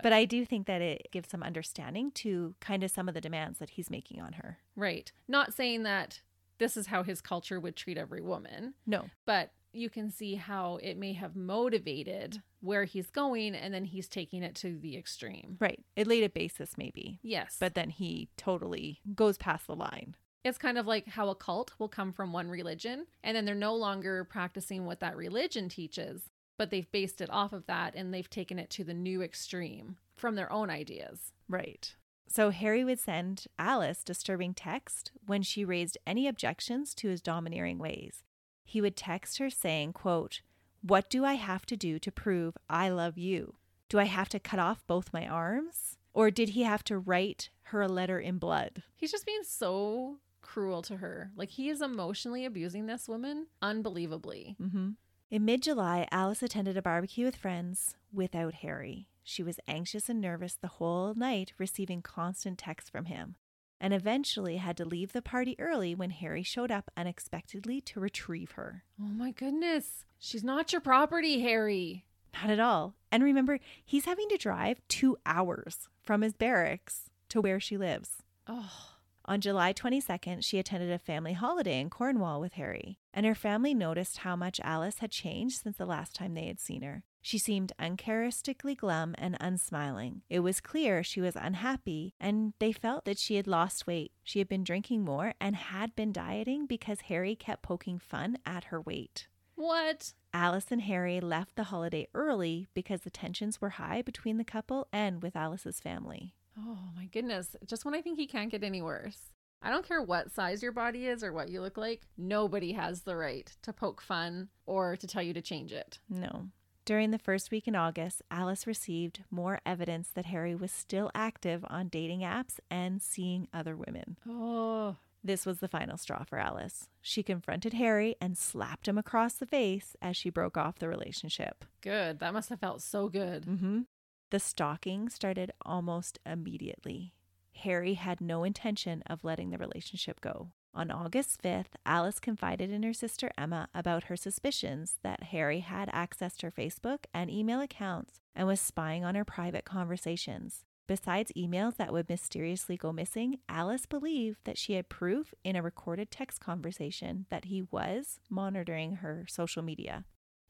But I do think that it gives some understanding to kind of some of the demands that he's making on her. Right. Not saying that this is how his culture would treat every woman. No. But you can see how it may have motivated where he's going, and then he's taking it to the extreme. Right. It laid a basis maybe. Yes. But then he totally goes past the line. It's kind of like how a cult will come from one religion, and then they're no longer practicing what that religion teaches. But they've based it off of that and they've taken it to the new extreme from their own ideas. Right. So Harry would send Alice disturbing texts when she raised any objections to his domineering ways. He would text her saying, quote, "What do I have to do to prove I love you? Do I have to cut off both my arms? Or did he have to write her a letter in blood?" He's just being so cruel to her. Like, he is emotionally abusing this woman unbelievably. Mm-hmm. In mid-July, Alice attended a barbecue with friends without Harry. She was anxious and nervous the whole night, receiving constant texts from him, and eventually had to leave the party early when Harry showed up unexpectedly to retrieve her. Oh my goodness. She's not your property, Harry. Not at all. And remember, he's having to drive 2 hours from his barracks to where she lives. Oh. On July 22nd, she attended a family holiday in Cornwall with Harry, and her family noticed how much Alice had changed since the last time they had seen her. She seemed uncharacteristically glum and unsmiling. It was clear she was unhappy, and they felt that she had lost weight. She had been drinking more and had been dieting because Harry kept poking fun at her weight. What? Alice and Harry left the holiday early because the tensions were high between the couple and with Alice's family. Oh my goodness. Just when I think he can't get any worse. I don't care what size your body is or what you look like. Nobody has the right to poke fun or to tell you to change it. No. During the first week in August, Alice received more evidence that Harry was still active on dating apps and seeing other women. Oh. This was the final straw for Alice. She confronted Harry and slapped him across the face as she broke off the relationship. Good. That must have felt so good. Mm-hmm. The stalking started almost immediately. Harry had no intention of letting the relationship go. On August 5th, Alice confided in her sister Emma about her suspicions that Harry had accessed her Facebook and email accounts and was spying on her private conversations. Besides emails that would mysteriously go missing, Alice believed that she had proof in a recorded text conversation that he was monitoring her social media.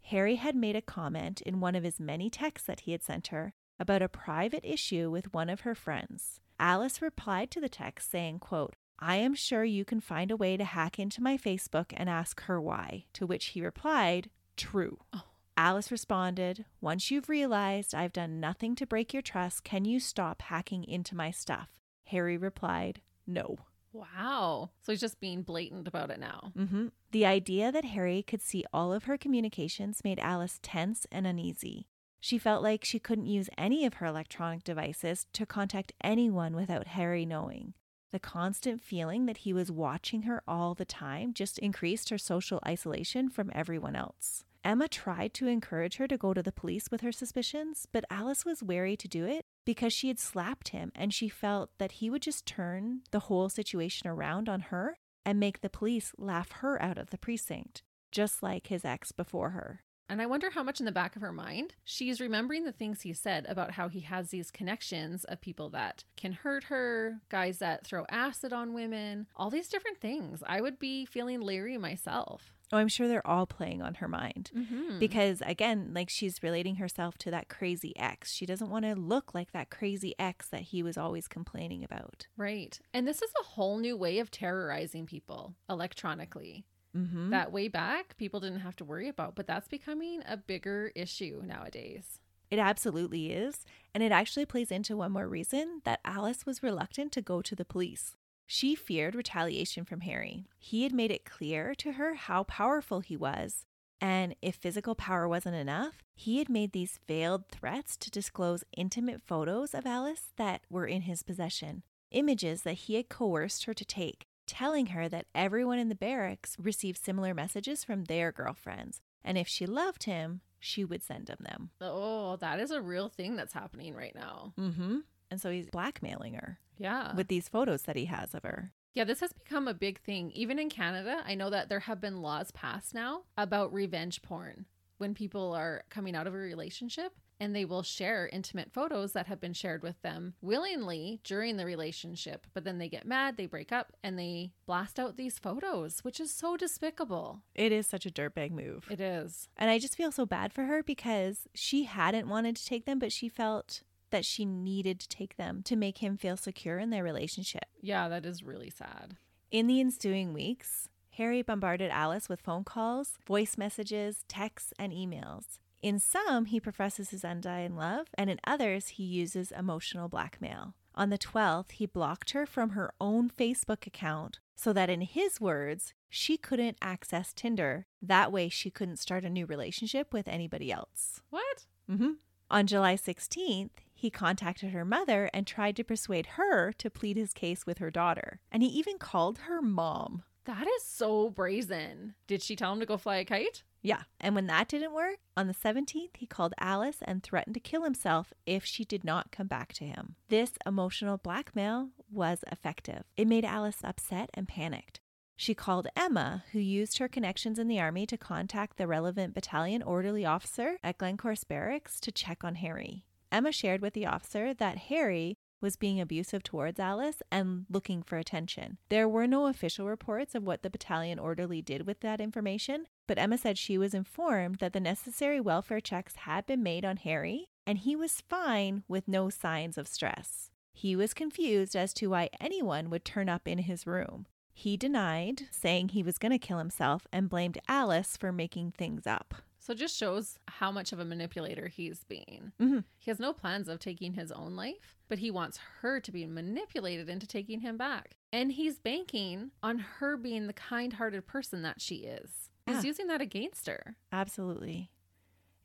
Harry had made a comment in one of his many texts that he had sent her about a private issue with one of her friends. Alice replied to the text saying, quote, "I am sure you can find a way to hack into my Facebook and ask her why," to which he replied, "True." Oh. Alice responded, "Once you've realized I've done nothing to break your trust, can you stop hacking into my stuff?" Harry replied, "No." Wow. So he's just being blatant about it now. Mm-hmm. The idea that Harry could see all of her communications made Alice tense and uneasy. She felt like she couldn't use any of her electronic devices to contact anyone without Harry knowing. The constant feeling that he was watching her all the time just increased her social isolation from everyone else. Emma tried to encourage her to go to the police with her suspicions, but Alice was wary to do it because she had slapped him and she felt that he would just turn the whole situation around on her and make the police laugh her out of the precinct, just like his ex before her. And I wonder how much in the back of her mind she's remembering the things he said about how he has these connections of people that can hurt her, guys that throw acid on women, all these different things. I would be feeling leery myself. Oh, I'm sure they're all playing on her mind because, again, like she's relating herself to that crazy ex. She doesn't want to look like that crazy ex that he was always complaining about. Right. And this is a whole new way of terrorizing people electronically. Mm-hmm. That way back, people didn't have to worry about, but that's becoming a bigger issue nowadays. It absolutely is. And it actually plays into one more reason that Alice was reluctant to go to the police. She feared retaliation from Harry. He had made it clear to her how powerful he was. And if physical power wasn't enough, he had made these veiled threats to disclose intimate photos of Alice that were in his possession, images that he had coerced her to take, telling her that everyone in the barracks received similar messages from their girlfriends. And if she loved him, she would send him them. Oh, that is a real thing that's happening right now. Mm-hmm. And so he's blackmailing her. Yeah. With these photos that he has of her. Yeah, this has become a big thing. Even in Canada, I know that there have been laws passed now about revenge porn. When people are coming out of a relationship and they will share intimate photos that have been shared with them willingly during the relationship, but then they get mad, they break up, and they blast out these photos, which is so despicable. It is such a dirtbag move. It is. And I just feel so bad for her because she hadn't wanted to take them, but she felt that she needed to take them to make him feel secure in their relationship. Yeah, that is really sad. In the ensuing weeks, Harry bombarded Alice with phone calls, voice messages, texts, and emails. In some, he professes his undying love, and in others, he uses emotional blackmail. On the 12th, he blocked her from her own Facebook account so that, in his words, she couldn't access Tinder. That way, she couldn't start a new relationship with anybody else. What? Mm-hmm. On July 16th, he contacted her mother and tried to persuade her to plead his case with her daughter. And he even called her mom. That is so brazen. Did she tell him to go fly a kite? Yeah. And when that didn't work, on the 17th, he called Alice and threatened to kill himself if she did not come back to him. This emotional blackmail was effective. It made Alice upset and panicked. She called Emma, who used her connections in the army to contact the relevant battalion orderly officer at Glencourse Barracks to check on Harry. Emma shared with the officer that Harry was being abusive towards Alice and looking for attention. There were no official reports of what the battalion orderly did with that information, but Emma said she was informed that the necessary welfare checks had been made on Harry, and he was fine with no signs of stress. He was confused as to why anyone would turn up in his room. He denied, saying he was going to kill himself, and blamed Alice for making things up. So it just shows how much of a manipulator he's being. Mm-hmm. He has no plans of taking his own life, but he wants her to be manipulated into taking him back. And he's banking on her being the kind-hearted person that she is. Yeah. He's using that against her. Absolutely.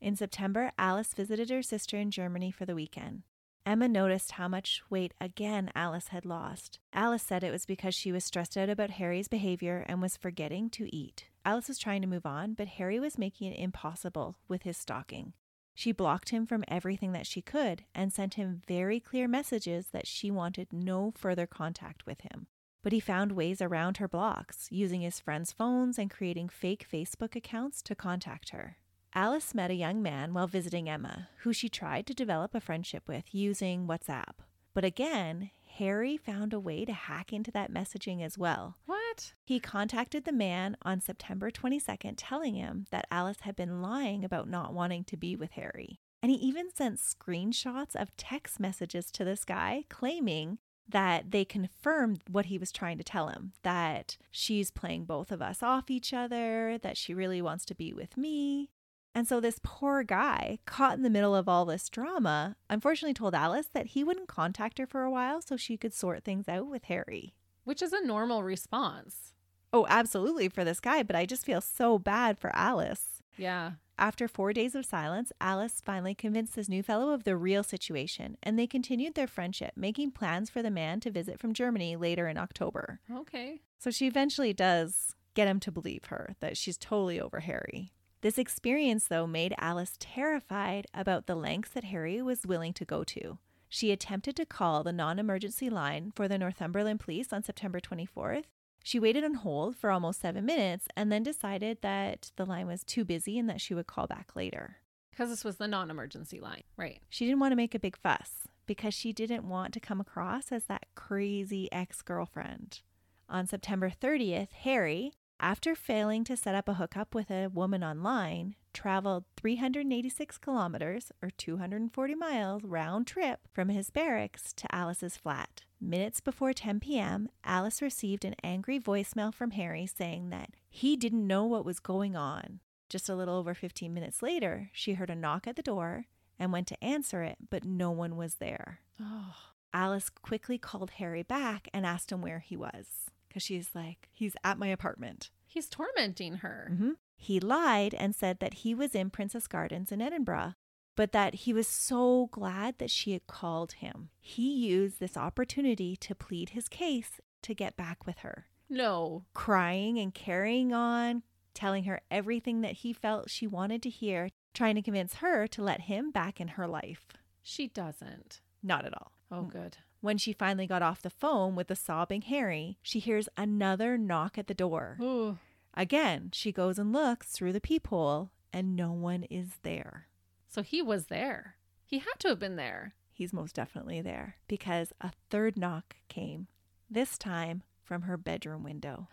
In September, Alice visited her sister in Germany for the weekend. Emma noticed how much weight again Alice had lost. Alice said it was because she was stressed out about Harry's behavior and was forgetting to eat. Alice was trying to move on, but Harry was making it impossible with his stalking. She blocked him from everything that she could and sent him very clear messages that she wanted no further contact with him. but he found ways around her blocks, using his friends' phones and creating fake Facebook accounts to contact her. Alice met a young man while visiting Emma, who she tried to develop a friendship with using WhatsApp. But again, Harry found a way to hack into that messaging as well. What? He contacted the man on September 22nd, telling him that Alice had been lying about not wanting to be with Harry. And he even sent screenshots of text messages to this guy, claiming that they confirmed what he was trying to tell him, that she's playing both of us off each other, that she really wants to be with me. And so this poor guy, caught in the middle of all this drama, unfortunately told Alice that he wouldn't contact her for a while so she could sort things out with Harry. Which is a normal response. Oh, absolutely for this guy, but I just feel so bad for Alice. Yeah. After 4 days of silence, Alice finally convinced this new fellow of the real situation, and they continued their friendship, making plans for the man to visit from Germany later in October. Okay. So she eventually does get him to believe her, that she's totally over Harry. This experience, though, made Alice terrified about the lengths that Harry was willing to go to. She attempted to call the non-emergency line for the Northumberland Police on September 24th. She waited on hold for almost 7 minutes and then decided that the line was too busy and that she would call back later. Because this was the non-emergency line, right? She didn't want to make a big fuss because she didn't want to come across as that crazy ex-girlfriend. On September 30th, Harry, after failing to set up a hookup with a woman online, traveled 386 kilometers or 240 miles round trip from his barracks to Alice's flat. Minutes before 10 p.m., Alice received an angry voicemail from Harry saying that he didn't know what was going on. Just a little over 15 minutes later, she heard a knock at the door and went to answer it, but no one was there. Oh. Alice quickly called Harry back and asked him where he was, because she's like, he's at my apartment. He's tormenting her. Mm-hmm. He lied and said that he was in Princess Gardens in Edinburgh, but that he was so glad that she had called him. He used this opportunity to plead his case to get back with her. No. Crying and carrying on, telling her everything that he felt she wanted to hear, trying to convince her to let him back in her life. She doesn't. Not at all. Oh, good. When she finally got off the phone with the sobbing Harry, she hears another knock at the door. Ooh. Again, she goes and looks through the peephole, and no one is there. So he was there. He had to have been there. He's most definitely there because a third knock came, this time from her bedroom window.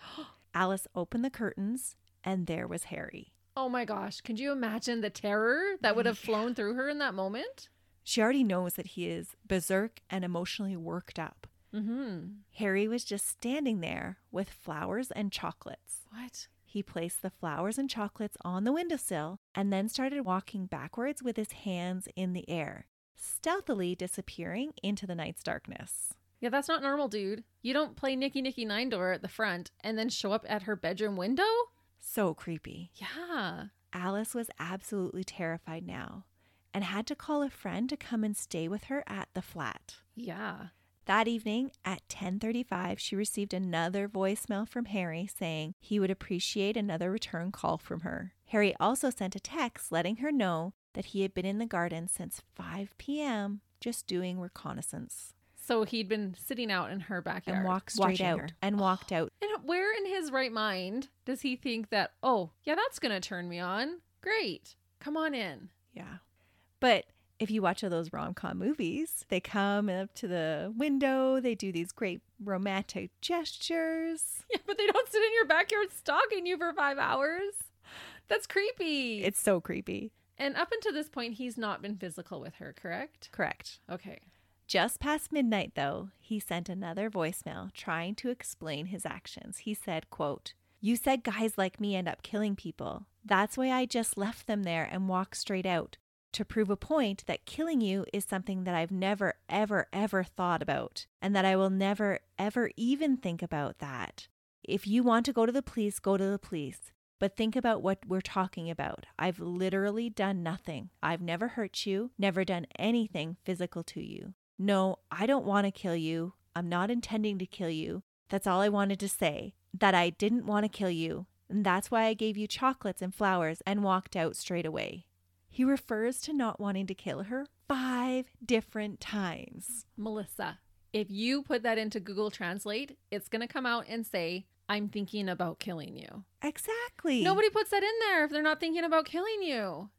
Alice opened the curtains and there was Harry. Oh my gosh. Could you imagine the terror that would have flown through her in that moment? She already knows that he is berserk and emotionally worked up. Mm-hmm. Harry was just standing there with flowers and chocolates. What? He placed the flowers and chocolates on the windowsill and then started walking backwards with his hands in the air, stealthily disappearing into the night's darkness. Yeah, that's not normal, dude. You don't play Nicky Nicky Nine Door at the front and then show up at her bedroom window? So creepy. Yeah. Alice was absolutely terrified now and had to call a friend to come and stay with her at the flat. Yeah. That evening at 10:35, she received another voicemail from Harry saying he would appreciate another return call from her. Harry also sent a text letting her know that he had been in the garden since 5 p.m. just doing reconnaissance. So he'd been sitting out in her backyard. And walked straight out. And walked out. And where in his right mind does he think that, oh, yeah, that's going to turn me on. Great. Come on in. Yeah. But if you watch all those rom-com movies, they come up to the window, they do these great romantic gestures. Yeah, but they don't sit in your backyard stalking you for 5 hours. That's creepy. It's so creepy. And up until this point, he's not been physical with her, correct? Correct. Okay. Just past midnight, though, he sent another voicemail trying to explain his actions. He said, quote, "You said guys like me end up killing people. That's why I just left them there and walked straight out. To prove a point that killing you is something that I've never, ever, ever thought about, and that I will never, ever even think about that. If you want to go to the police, go to the police. But think about what we're talking about. I've literally done nothing. I've never hurt you, never done anything physical to you. No, I don't want to kill you. I'm not intending to kill you. That's all I wanted to say, that I didn't want to kill you. And that's why I gave you chocolates and flowers and walked out straight away." He refers to not wanting to kill her 5 different times. Melissa, If you put that into Google Translate, it's going to come out and say, I'm thinking about killing you. Exactly. Nobody puts that in there if they're not thinking about killing you.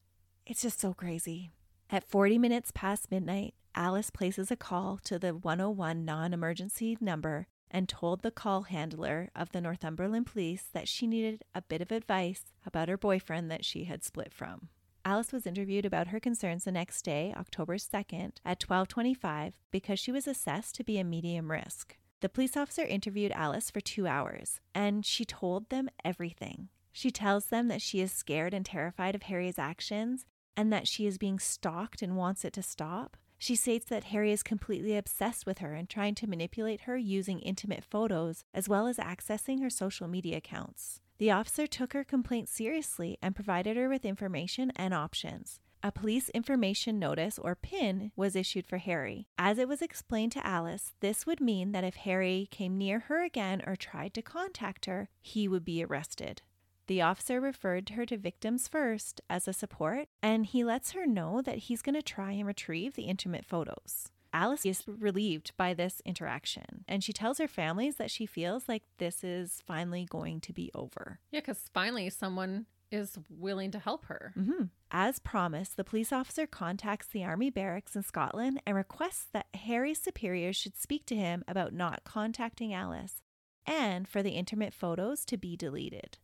It's just so crazy. At 40 minutes past midnight, Alice places a call to the 101 non-emergency number and told the call handler of the Northumberland Police that she needed a bit of advice about her boyfriend that she had split from. Alice was interviewed about her concerns the next day, October 2nd, at 12:25, because she was assessed to be a medium risk. The police officer interviewed Alice for 2 hours, and she told them everything. She tells them that she is scared and terrified of Harry's actions, and that she is being stalked and wants it to stop. She states that Harry is completely obsessed with her and trying to manipulate her using intimate photos, as well as accessing her social media accounts. The officer took her complaint seriously and provided her with information and options. A police information notice, or PIN, was issued for Harry. As it was explained to Alice, this would mean that if Harry came near her again or tried to contact her, he would be arrested. The officer referred her to Victims First as a support, and he lets her know that he's going to try and retrieve the intimate photos. Alice is relieved by this interaction, and she tells her families that she feels like this is finally going to be over. Yeah, because finally someone is willing to help her. Mm-hmm. As promised, the police officer contacts the Army barracks in Scotland and requests that Harry's superiors should speak to him about not contacting Alice and for the intimate photos to be deleted.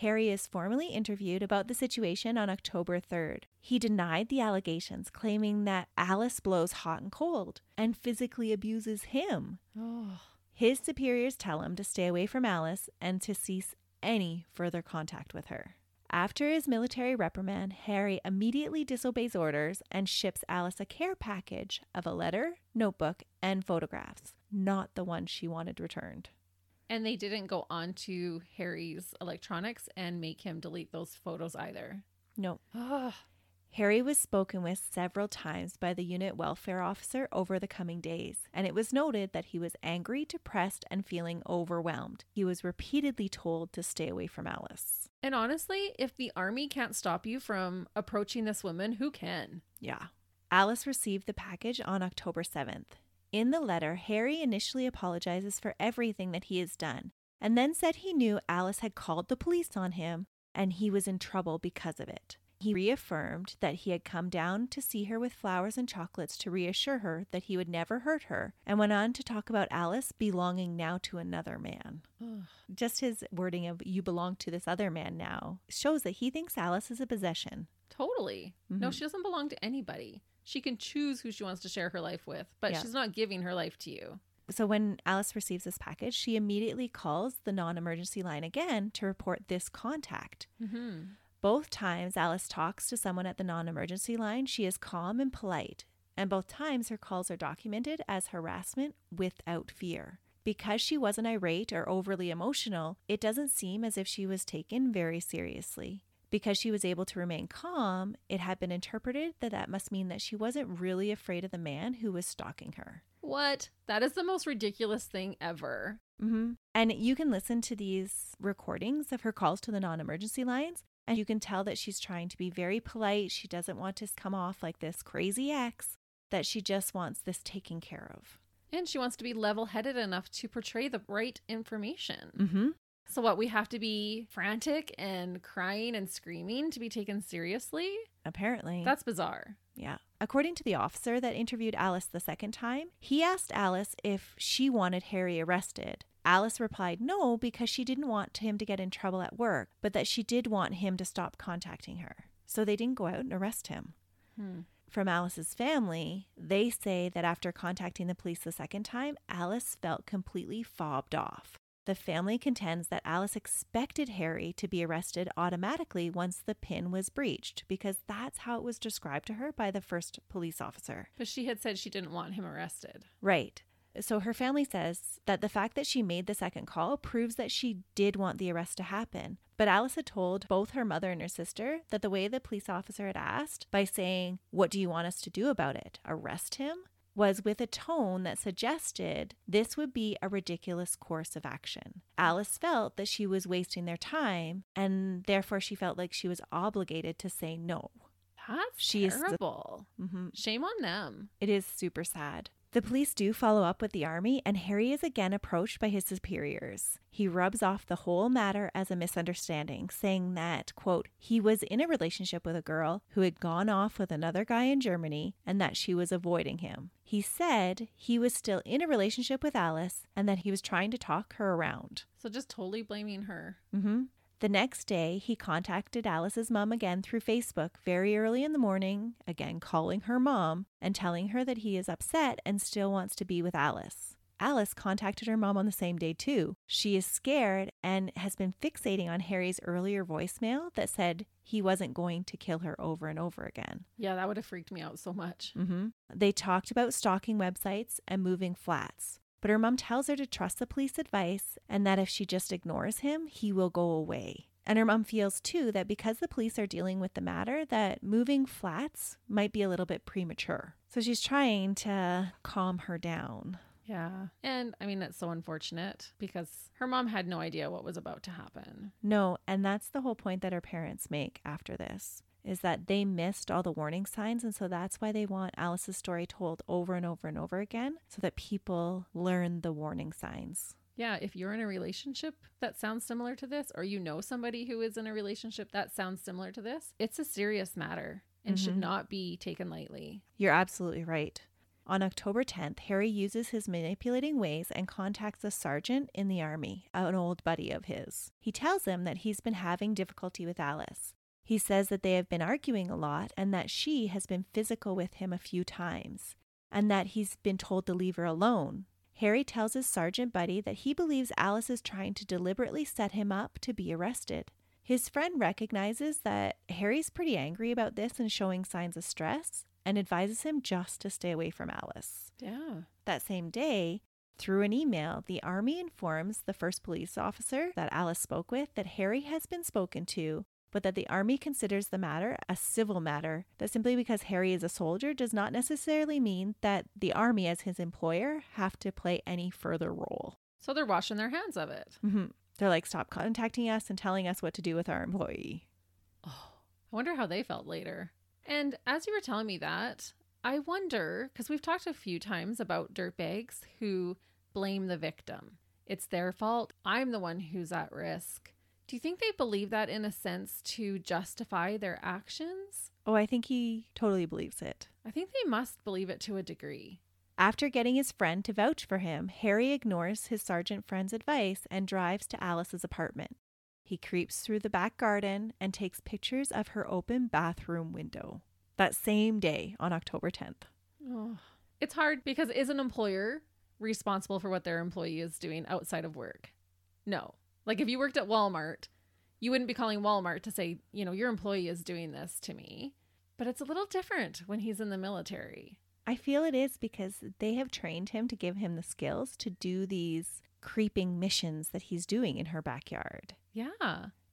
Harry is formally interviewed about the situation on October 3rd. He denied the allegations, claiming that Alice blows hot and cold and physically abuses him. Oh. His superiors tell him to stay away from Alice and to cease any further contact with her. After his military reprimand, Harry immediately disobeys orders and ships Alice a care package of a letter, notebook, and photographs, not the one she wanted returned. And they didn't go on to Harry's electronics and make him delete those photos either. No. Ugh. Harry was spoken with several times by the unit welfare officer over the coming days, and it was noted that he was angry, depressed, and feeling overwhelmed. He was repeatedly told to stay away from Alice. And honestly, if the Army can't stop you from approaching this woman, who can? Yeah. Alice received the package on October 7th. In the letter, Harry initially apologizes for everything that he has done, and then said he knew Alice had called the police on him and he was in trouble because of it. He reaffirmed that he had come down to see her with flowers and chocolates to reassure her that he would never hurt her, and went on to talk about Alice belonging now to another man. Just his wording of "you belong to this other man now" shows that he thinks Alice is a possession. Totally. Mm-hmm. No, she doesn't belong to anybody. She can choose who she wants to share her life with, but yeah, she's not giving her life to you. So when Alice receives this package, she immediately calls the non-emergency line again to report this contact. Mm-hmm. Both times Alice talks to someone at the non-emergency line, she is calm and polite. And both times her calls are documented as harassment without fear. Because she wasn't irate or overly emotional, it doesn't seem as if she was taken very seriously. Because she was able to remain calm, it had been interpreted that that must mean that she wasn't really afraid of the man who was stalking her. What? That is the most ridiculous thing ever. Mm-hmm. And you can listen to these recordings of her calls to the non-emergency lines, and you can tell that she's trying to be very polite. She doesn't want to come off like this crazy ex, that she just wants this taken care of. And she wants to be level-headed enough to portray the right information. Mm-hmm. So what, we have to be frantic and crying and screaming to be taken seriously? Apparently. That's bizarre. Yeah. According to the officer that interviewed Alice the second time, he asked Alice if she wanted Harry arrested. Alice replied no, because she didn't want him to get in trouble at work, but that she did want him to stop contacting her. So they didn't go out and arrest him. Hmm. From Alice's family, they say that after contacting the police the second time, Alice felt completely fobbed off. The family contends that Alice expected Harry to be arrested automatically once the PIN was breached, because that's how it was described to her by the first police officer. But she had said she didn't want him arrested. Right. So her family says that the fact that she made the second call proves that she did want the arrest to happen. But Alice had told both her mother and her sister that the way the police officer had asked, by saying, "What do you want us to do about it? Arrest him?" was with a tone that suggested this would be a ridiculous course of action. Alice felt that she was wasting their time, and therefore she felt like she was obligated to say no. That's terrible. Shame on them. It is super sad. The police do follow up with the army, and Harry is again approached by his superiors. He rubs off the whole matter as a misunderstanding, saying that, quote, he was in a relationship with a girl who had gone off with another guy in Germany and that she was avoiding him. He said he was still in a relationship with Alice and that he was trying to talk her around. So just totally blaming her. Mm-hmm. The next day, he contacted Alice's mom again through Facebook very early in the morning, again calling her mom and telling her that he is upset and still wants to be with Alice. Alice contacted her mom on the same day too. She is scared and has been fixating on Harry's earlier voicemail that said he wasn't going to kill her over and over again. Yeah, that would have freaked me out so much. Mm-hmm. They talked about stalking websites and moving flats. But her mom tells her to trust the police advice and that if she just ignores him, he will go away. And her mom feels too that because the police are dealing with the matter, that moving flats might be a little bit premature. So she's trying to calm her down. Yeah. And I mean, that's so unfortunate because her mom had no idea what was about to happen. No. And that's the whole point that her parents make after this, is that they missed all the warning signs, and so that's why they want Alice's story told over and over and over again, so that people learn the warning signs. Yeah, if you're in a relationship that sounds similar to this, or you know somebody who is in a relationship that sounds similar to this, it's a serious matter and should not be taken lightly. You're absolutely right. On October 10th, Harry uses his manipulating ways and contacts a sergeant in the army, an old buddy of his. He tells him that he's been having difficulty with Alice. He says that they have been arguing a lot and that she has been physical with him a few times and that he's been told to leave her alone. Harry tells his sergeant buddy that he believes Alice is trying to deliberately set him up to be arrested. His friend recognizes that Harry's pretty angry about this and showing signs of stress and advises him just to stay away from Alice. Yeah. That same day, through an email, the army informs the first police officer that Alice spoke with that Harry has been spoken to, but that the army considers the matter a civil matter, that simply because Harry is a soldier does not necessarily mean that the army as his employer have to play any further role. So they're washing their hands of it. Mm-hmm. They're like, stop contacting us and telling us what to do with our employee. Oh, I wonder how they felt later. And as you were telling me that, I wonder, because we've talked a few times about dirtbags who blame the victim. It's their fault. I'm the one who's at risk. Do you think they believe that in a sense to justify their actions? Oh, I think he totally believes it. I think they must believe it to a degree. After getting his friend to vouch for him, Harry ignores his sergeant friend's advice and drives to Alice's apartment. He creeps through the back garden and takes pictures of her open bathroom window. That same day on October 10th. Oh, it's hard because is an employer responsible for what their employee is doing outside of work? No. Like if you worked at Walmart, you wouldn't be calling Walmart to say, you know, your employee is doing this to me. But it's a little different when he's in the military. I feel it is because they have trained him to give him the skills to do these creeping missions that he's doing in her backyard. Yeah.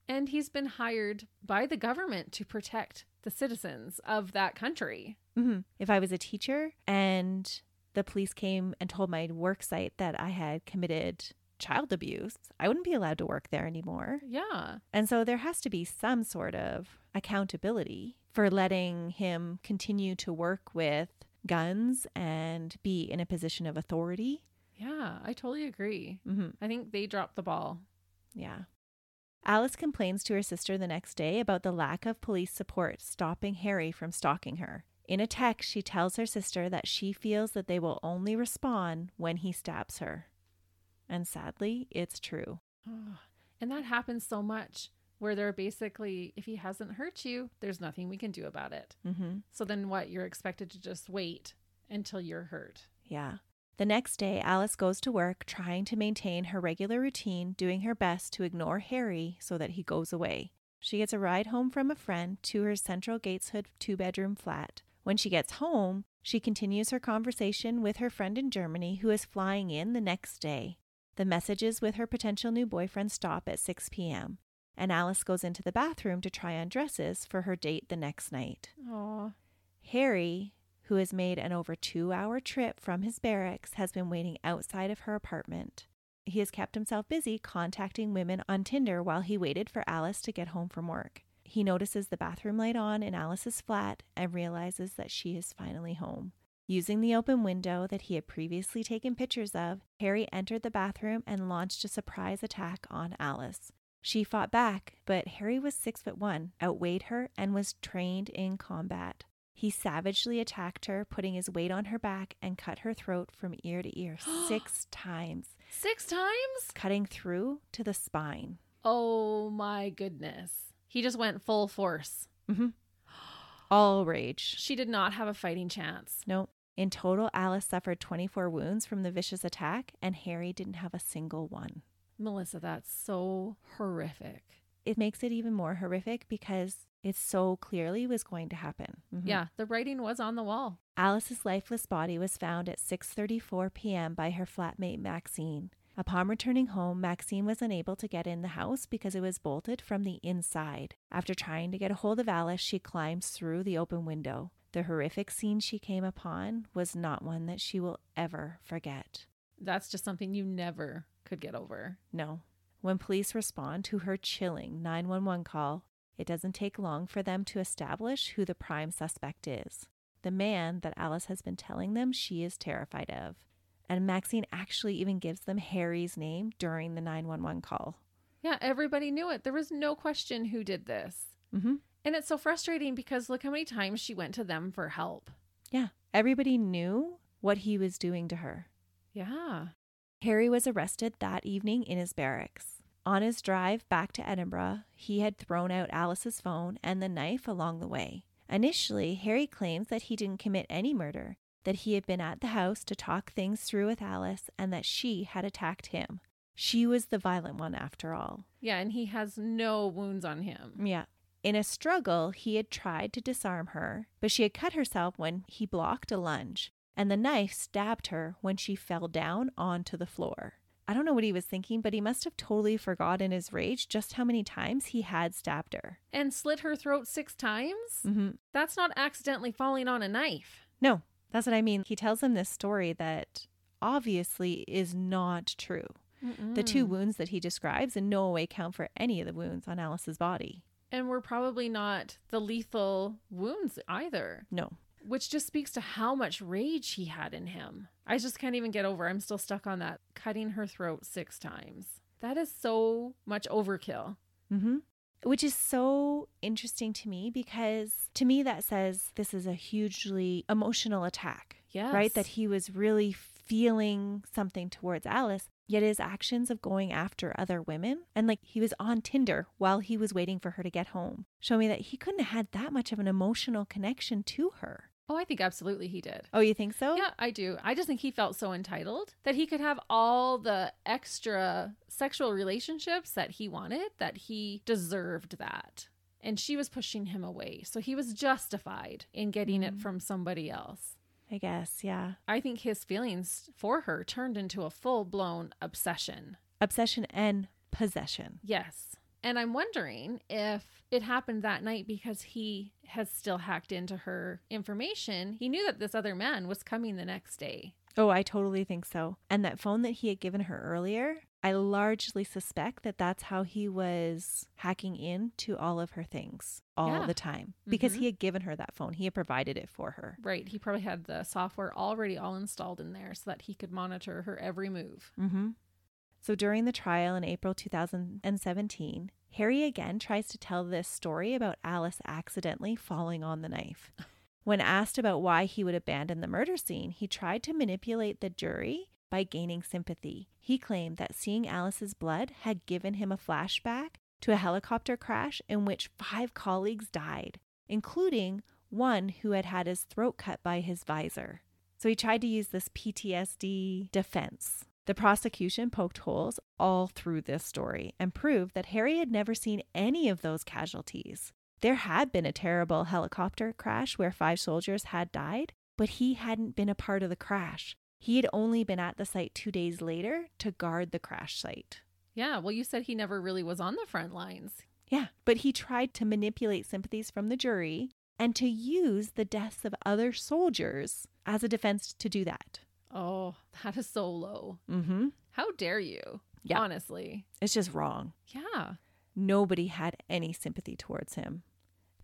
And he's been hired by the government to protect the citizens of that country. Mm-hmm. If I was a teacher and the police came and told my work site that I had committed child abuse, I wouldn't be allowed to work there anymore. Yeah. And so there has to be some sort of accountability for letting him continue to work with guns and be in a position of authority. Yeah, I totally agree. Mm-hmm. I think they dropped the ball. Yeah. Alice complains to her sister the next day about the lack of police support stopping Harry from stalking her. In a text, she tells her sister that she feels that they will only respond when he stabs her. And sadly, it's true. Oh, and that happens so much where they're basically, if he hasn't hurt you, there's nothing we can do about it. Mm-hmm. So then what? You're expected to just wait until you're hurt. Yeah. The next day, Alice goes to work trying to maintain her regular routine, doing her best to ignore Harry so that he goes away. She gets a ride home from a friend to her central Gateshead 2-bedroom flat. When she gets home, she continues her conversation with her friend in Germany who is flying in the next day. The messages with her potential new boyfriend stop at 6 p.m., and Alice goes into the bathroom to try on dresses for her date the next night. Aww. Harry, who has made an over 2-hour trip from his barracks, has been waiting outside of her apartment. He has kept himself busy contacting women on Tinder while he waited for Alice to get home from work. He notices the bathroom light on in Alice's flat and realizes that she is finally home. Using the open window that he had previously taken pictures of, Harry entered the bathroom and launched a surprise attack on Alice. She fought back, but Harry was 6'1", outweighed her, and was trained in combat. He savagely attacked her, putting his weight on her back and cut her throat from ear to ear 6 times. 6 times? Cutting through to the spine. Oh my goodness. He just went full force. Mm-hmm. All rage. She did not have a fighting chance. Nope. In total, Alice suffered 24 wounds from the vicious attack, and Harry didn't have a single one. Melissa, that's so horrific. It makes it even more horrific because it so clearly was going to happen. Mm-hmm. Yeah, the writing was on the wall. Alice's lifeless body was found at 6:34 p.m. by her flatmate Maxine. Upon returning home, Maxine was unable to get in the house because it was bolted from the inside. After trying to get a hold of Alice, she climbs through the open window. The horrific scene she came upon was not one that she will ever forget. That's just something you never could get over. No. When police respond to her chilling 911 call, it doesn't take long for them to establish who the prime suspect is. The man that Alice has been telling them she is terrified of. And Maxine actually even gives them Harry's name during the 911 call. Yeah, everybody knew it. There was no question who did this. Mm-hmm. And it's so frustrating because look how many times she went to them for help. Yeah, everybody knew what he was doing to her. Yeah. Harry was arrested that evening in his barracks. On his drive back to Edinburgh, he had thrown out Alice's phone and the knife along the way. Initially, Harry claims that he didn't commit any murder, that he had been at the house to talk things through with Alice and that she had attacked him. She was the violent one after all. Yeah, and he has no wounds on him. Yeah. In a struggle, he had tried to disarm her, but she had cut herself when he blocked a lunge, and the knife stabbed her when she fell down onto the floor. I don't know what he was thinking, but he must have totally forgot in his rage just how many times he had stabbed her. And slit her throat 6 times? Mm-hmm. That's not accidentally falling on a knife. No. That's what I mean. He tells them this story that obviously is not true. Mm-mm. The 2 wounds that he describes in no way count for any of the wounds on Alice's body. And were probably not the lethal wounds either. No. Which just speaks to how much rage he had in him. I just can't even get over. I'm still stuck on that. Cutting her throat 6 times. That is so much overkill. Mm-hmm. Which is so interesting to me because to me that says this is a hugely emotional attack. Yes. Right? That he was really feeling something towards Alice, yet his actions of going after other women and like he was on Tinder while he was waiting for her to get home show me that he couldn't have had that much of an emotional connection to her. Oh, I think absolutely he did. Oh, you think so? Yeah, I do. I just think he felt so entitled that he could have all the extra sexual relationships that he wanted, that he deserved that. And she was pushing him away. So he was justified in getting it from somebody else. I guess, yeah. I think his feelings for her turned into a full-blown obsession. Obsession and possession. Yes. And I'm wondering if it happened that night because he has still hacked into her information. He knew that this other man was coming the next day. Oh, I totally think so. And that phone that he had given her earlier, I largely suspect that that's how he was hacking into all of her things all the time. Because he had given her that phone. He had provided it for her. Right. He probably had the software already all installed in there so that he could monitor her every move. Mm-hmm. So during the trial in April 2017, Harry again tries to tell this story about Alice accidentally falling on the knife. When asked about why he would abandon the murder scene, he tried to manipulate the jury by gaining sympathy. He claimed that seeing Alice's blood had given him a flashback to a helicopter crash in which 5 colleagues died, including one who had had his throat cut by his visor. So he tried to use this PTSD defense. The prosecution poked holes all through this story and proved that Harry had never seen any of those casualties. There had been a terrible helicopter crash where 5 soldiers had died, but he hadn't been a part of the crash. He had only been at the site 2 days later to guard the crash site. Yeah, well, you said he never really was on the front lines. Yeah, but he tried to manipulate sympathies from the jury and to use the deaths of other soldiers as a defense to do that. Oh, that is so low. Mm-hmm. How dare you? Yeah. Honestly. It's just wrong. Yeah. Nobody had any sympathy towards him.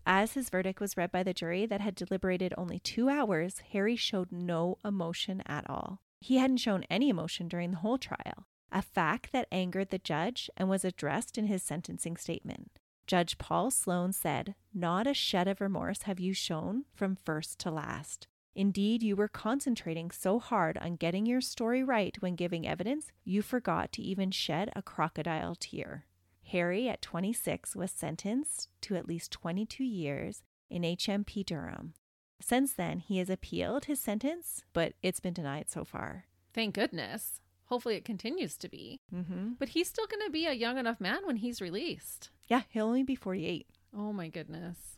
As his verdict was read by the jury that had deliberated only 2 hours, Harry showed no emotion at all. He hadn't shown any emotion during the whole trial, a fact that angered the judge and was addressed in his sentencing statement. Judge Paul Sloan said, "Not a shed of remorse have you shown from first to last. Indeed, you were concentrating so hard on getting your story right when giving evidence, you forgot to even shed a crocodile tear." Harry, at 26, was sentenced to at least 22 years in HMP Durham. Since then, he has appealed his sentence, but it's been denied so far. Thank goodness. Hopefully it continues to be. Mm-hmm. But he's still going to be a young enough man when he's released. Yeah, he'll only be 48. Oh my goodness.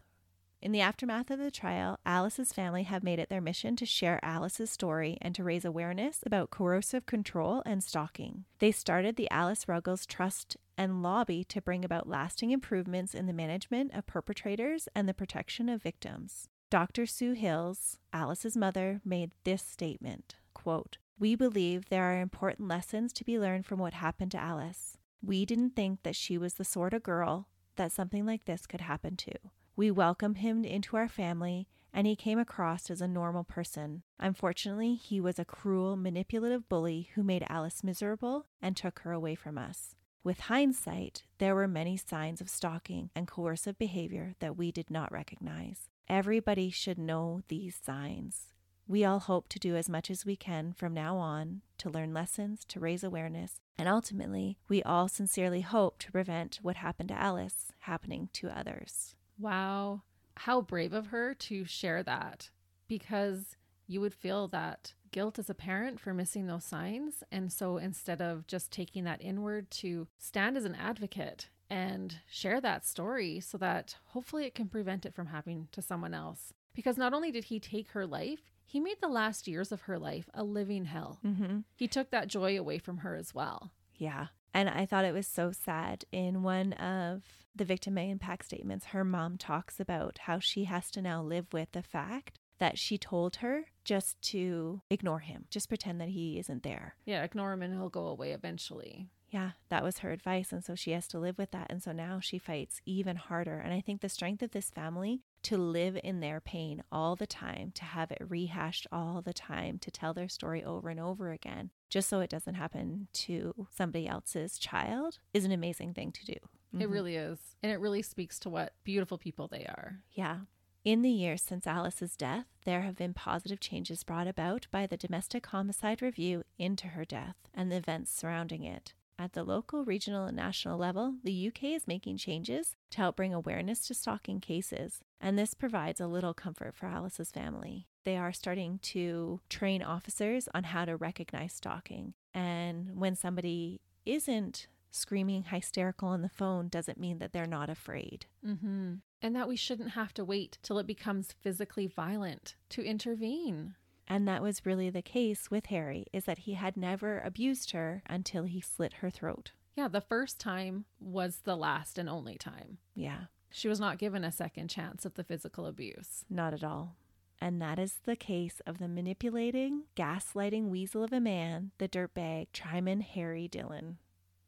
In the aftermath of the trial, Alice's family have made it their mission to share Alice's story and to raise awareness about coercive control and stalking. They started the Alice Ruggles Trust and lobby to bring about lasting improvements in the management of perpetrators and the protection of victims. Dr. Sue Hills, Alice's mother, made this statement, quote, "We believe there are important lessons to be learned from what happened to Alice. We didn't think that she was the sort of girl that something like this could happen to. We welcomed him into our family, and he came across as a normal person. Unfortunately, he was a cruel, manipulative bully who made Alice miserable and took her away from us. With hindsight, there were many signs of stalking and coercive behavior that we did not recognize. Everybody should know these signs. We all hope to do as much as we can from now on to learn lessons, to raise awareness, and ultimately, we all sincerely hope to prevent what happened to Alice happening to others." Wow. How brave of her to share that, because you would feel that guilt as a parent for missing those signs. And so instead of just taking that inward, to stand as an advocate and share that story so that hopefully it can prevent it from happening to someone else. Because not only did he take her life, he made the last years of her life a living hell. Mm-hmm. He took that joy away from her as well. Yeah. And I thought it was so sad. In one of the victim impact statements, her mom talks about how she has to now live with the fact that she told her just to ignore him, just pretend that he isn't there. Yeah, ignore him and he'll go away eventually. Yeah, that was her advice. And so she has to live with that. And so now she fights even harder. And I think the strength of this family to live in their pain all the time, to have it rehashed all the time, to tell their story over and over again, just so it doesn't happen to somebody else's child, is an amazing thing to do. Mm-hmm. It really is. And it really speaks to what beautiful people they are. Yeah. In the years since Alice's death, there have been positive changes brought about by the domestic homicide review into her death and the events surrounding it. At the local, regional, and national level, the UK is making changes to help bring awareness to stalking cases, and this provides a little comfort for Alice's family. They are starting to train officers on how to recognize stalking, and when somebody isn't screaming hysterical on the phone doesn't mean that they're not afraid. Mm-hmm. And that we shouldn't have to wait till it becomes physically violent to intervene. And that was really the case with Harry, is that he had never abused her until he slit her throat. Yeah, the first time was the last and only time. Yeah. She was not given a second chance of the physical abuse. Not at all. And that is the case of the manipulating, gaslighting weasel of a man, the dirtbag, Trimaan Harry Dillon.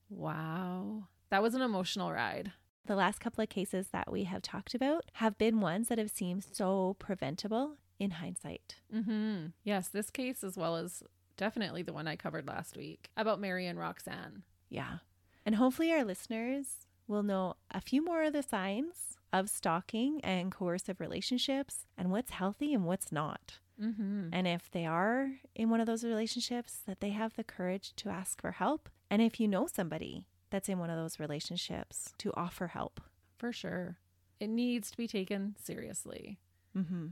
Wow. That was an emotional ride. The last couple of cases that we have talked about have been ones that have seemed so preventable in hindsight. Mm-hmm. Yes, this case, as well as definitely the one I covered last week about Mary and Roxanne. Yeah. And hopefully our listeners will know a few more of the signs of stalking and coercive relationships and what's healthy and what's not. Mm-hmm. And if they are in one of those relationships, that they have the courage to ask for help. And if you know somebody that's in one of those relationships, to offer help. For sure. It needs to be taken seriously. Mm-hmm.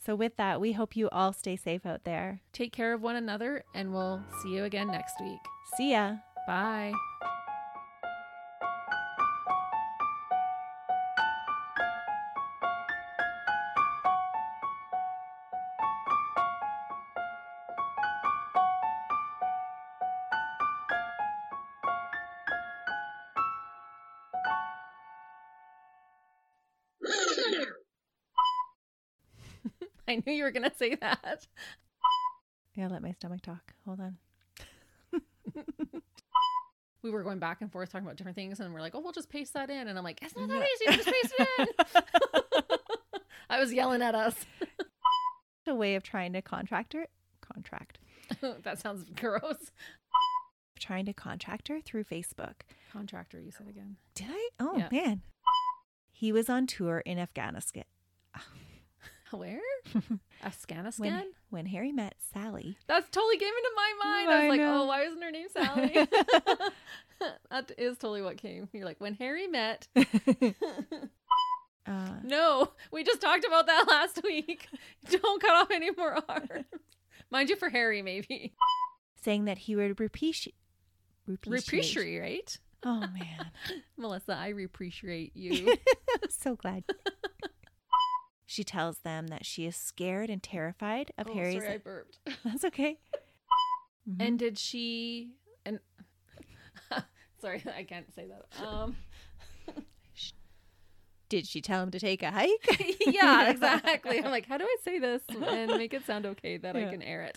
So with that, we hope you all stay safe out there. Take care of one another, and we'll see you again next week. See ya. Bye. I knew you were going to say that. Yeah, let my stomach talk. Hold on. We were going back and forth talking about different things, and we're like, oh, we'll just paste that in. And I'm like, it's not that easy. Just paste it in. was yelling at us. A way of trying to contract. That sounds gross. Trying to contract her through Facebook. Contractor, you said again. Did I? Oh, yeah. Man. He was on tour in Afghanistan. Where? Afghanistan? When Harry met Sally. That's totally came into my mind. I was like, oh, why isn't her name Sally? That is totally what came. You're like, when Harry met. No, we just talked about that last week. Don't cut off any more arms. Mind you, for Harry, maybe. Saying that he would repreciate, right? Oh, man. Melissa, I repreciate you. I'm so glad. She tells them that she is scared and terrified of Harry's... sorry, I burped. That's okay. Mm-hmm. And did she... and sorry, I can't say that. Did she tell him to take a hike? Yeah, exactly. I'm like, how do I say this and make it sound okay that I can air it?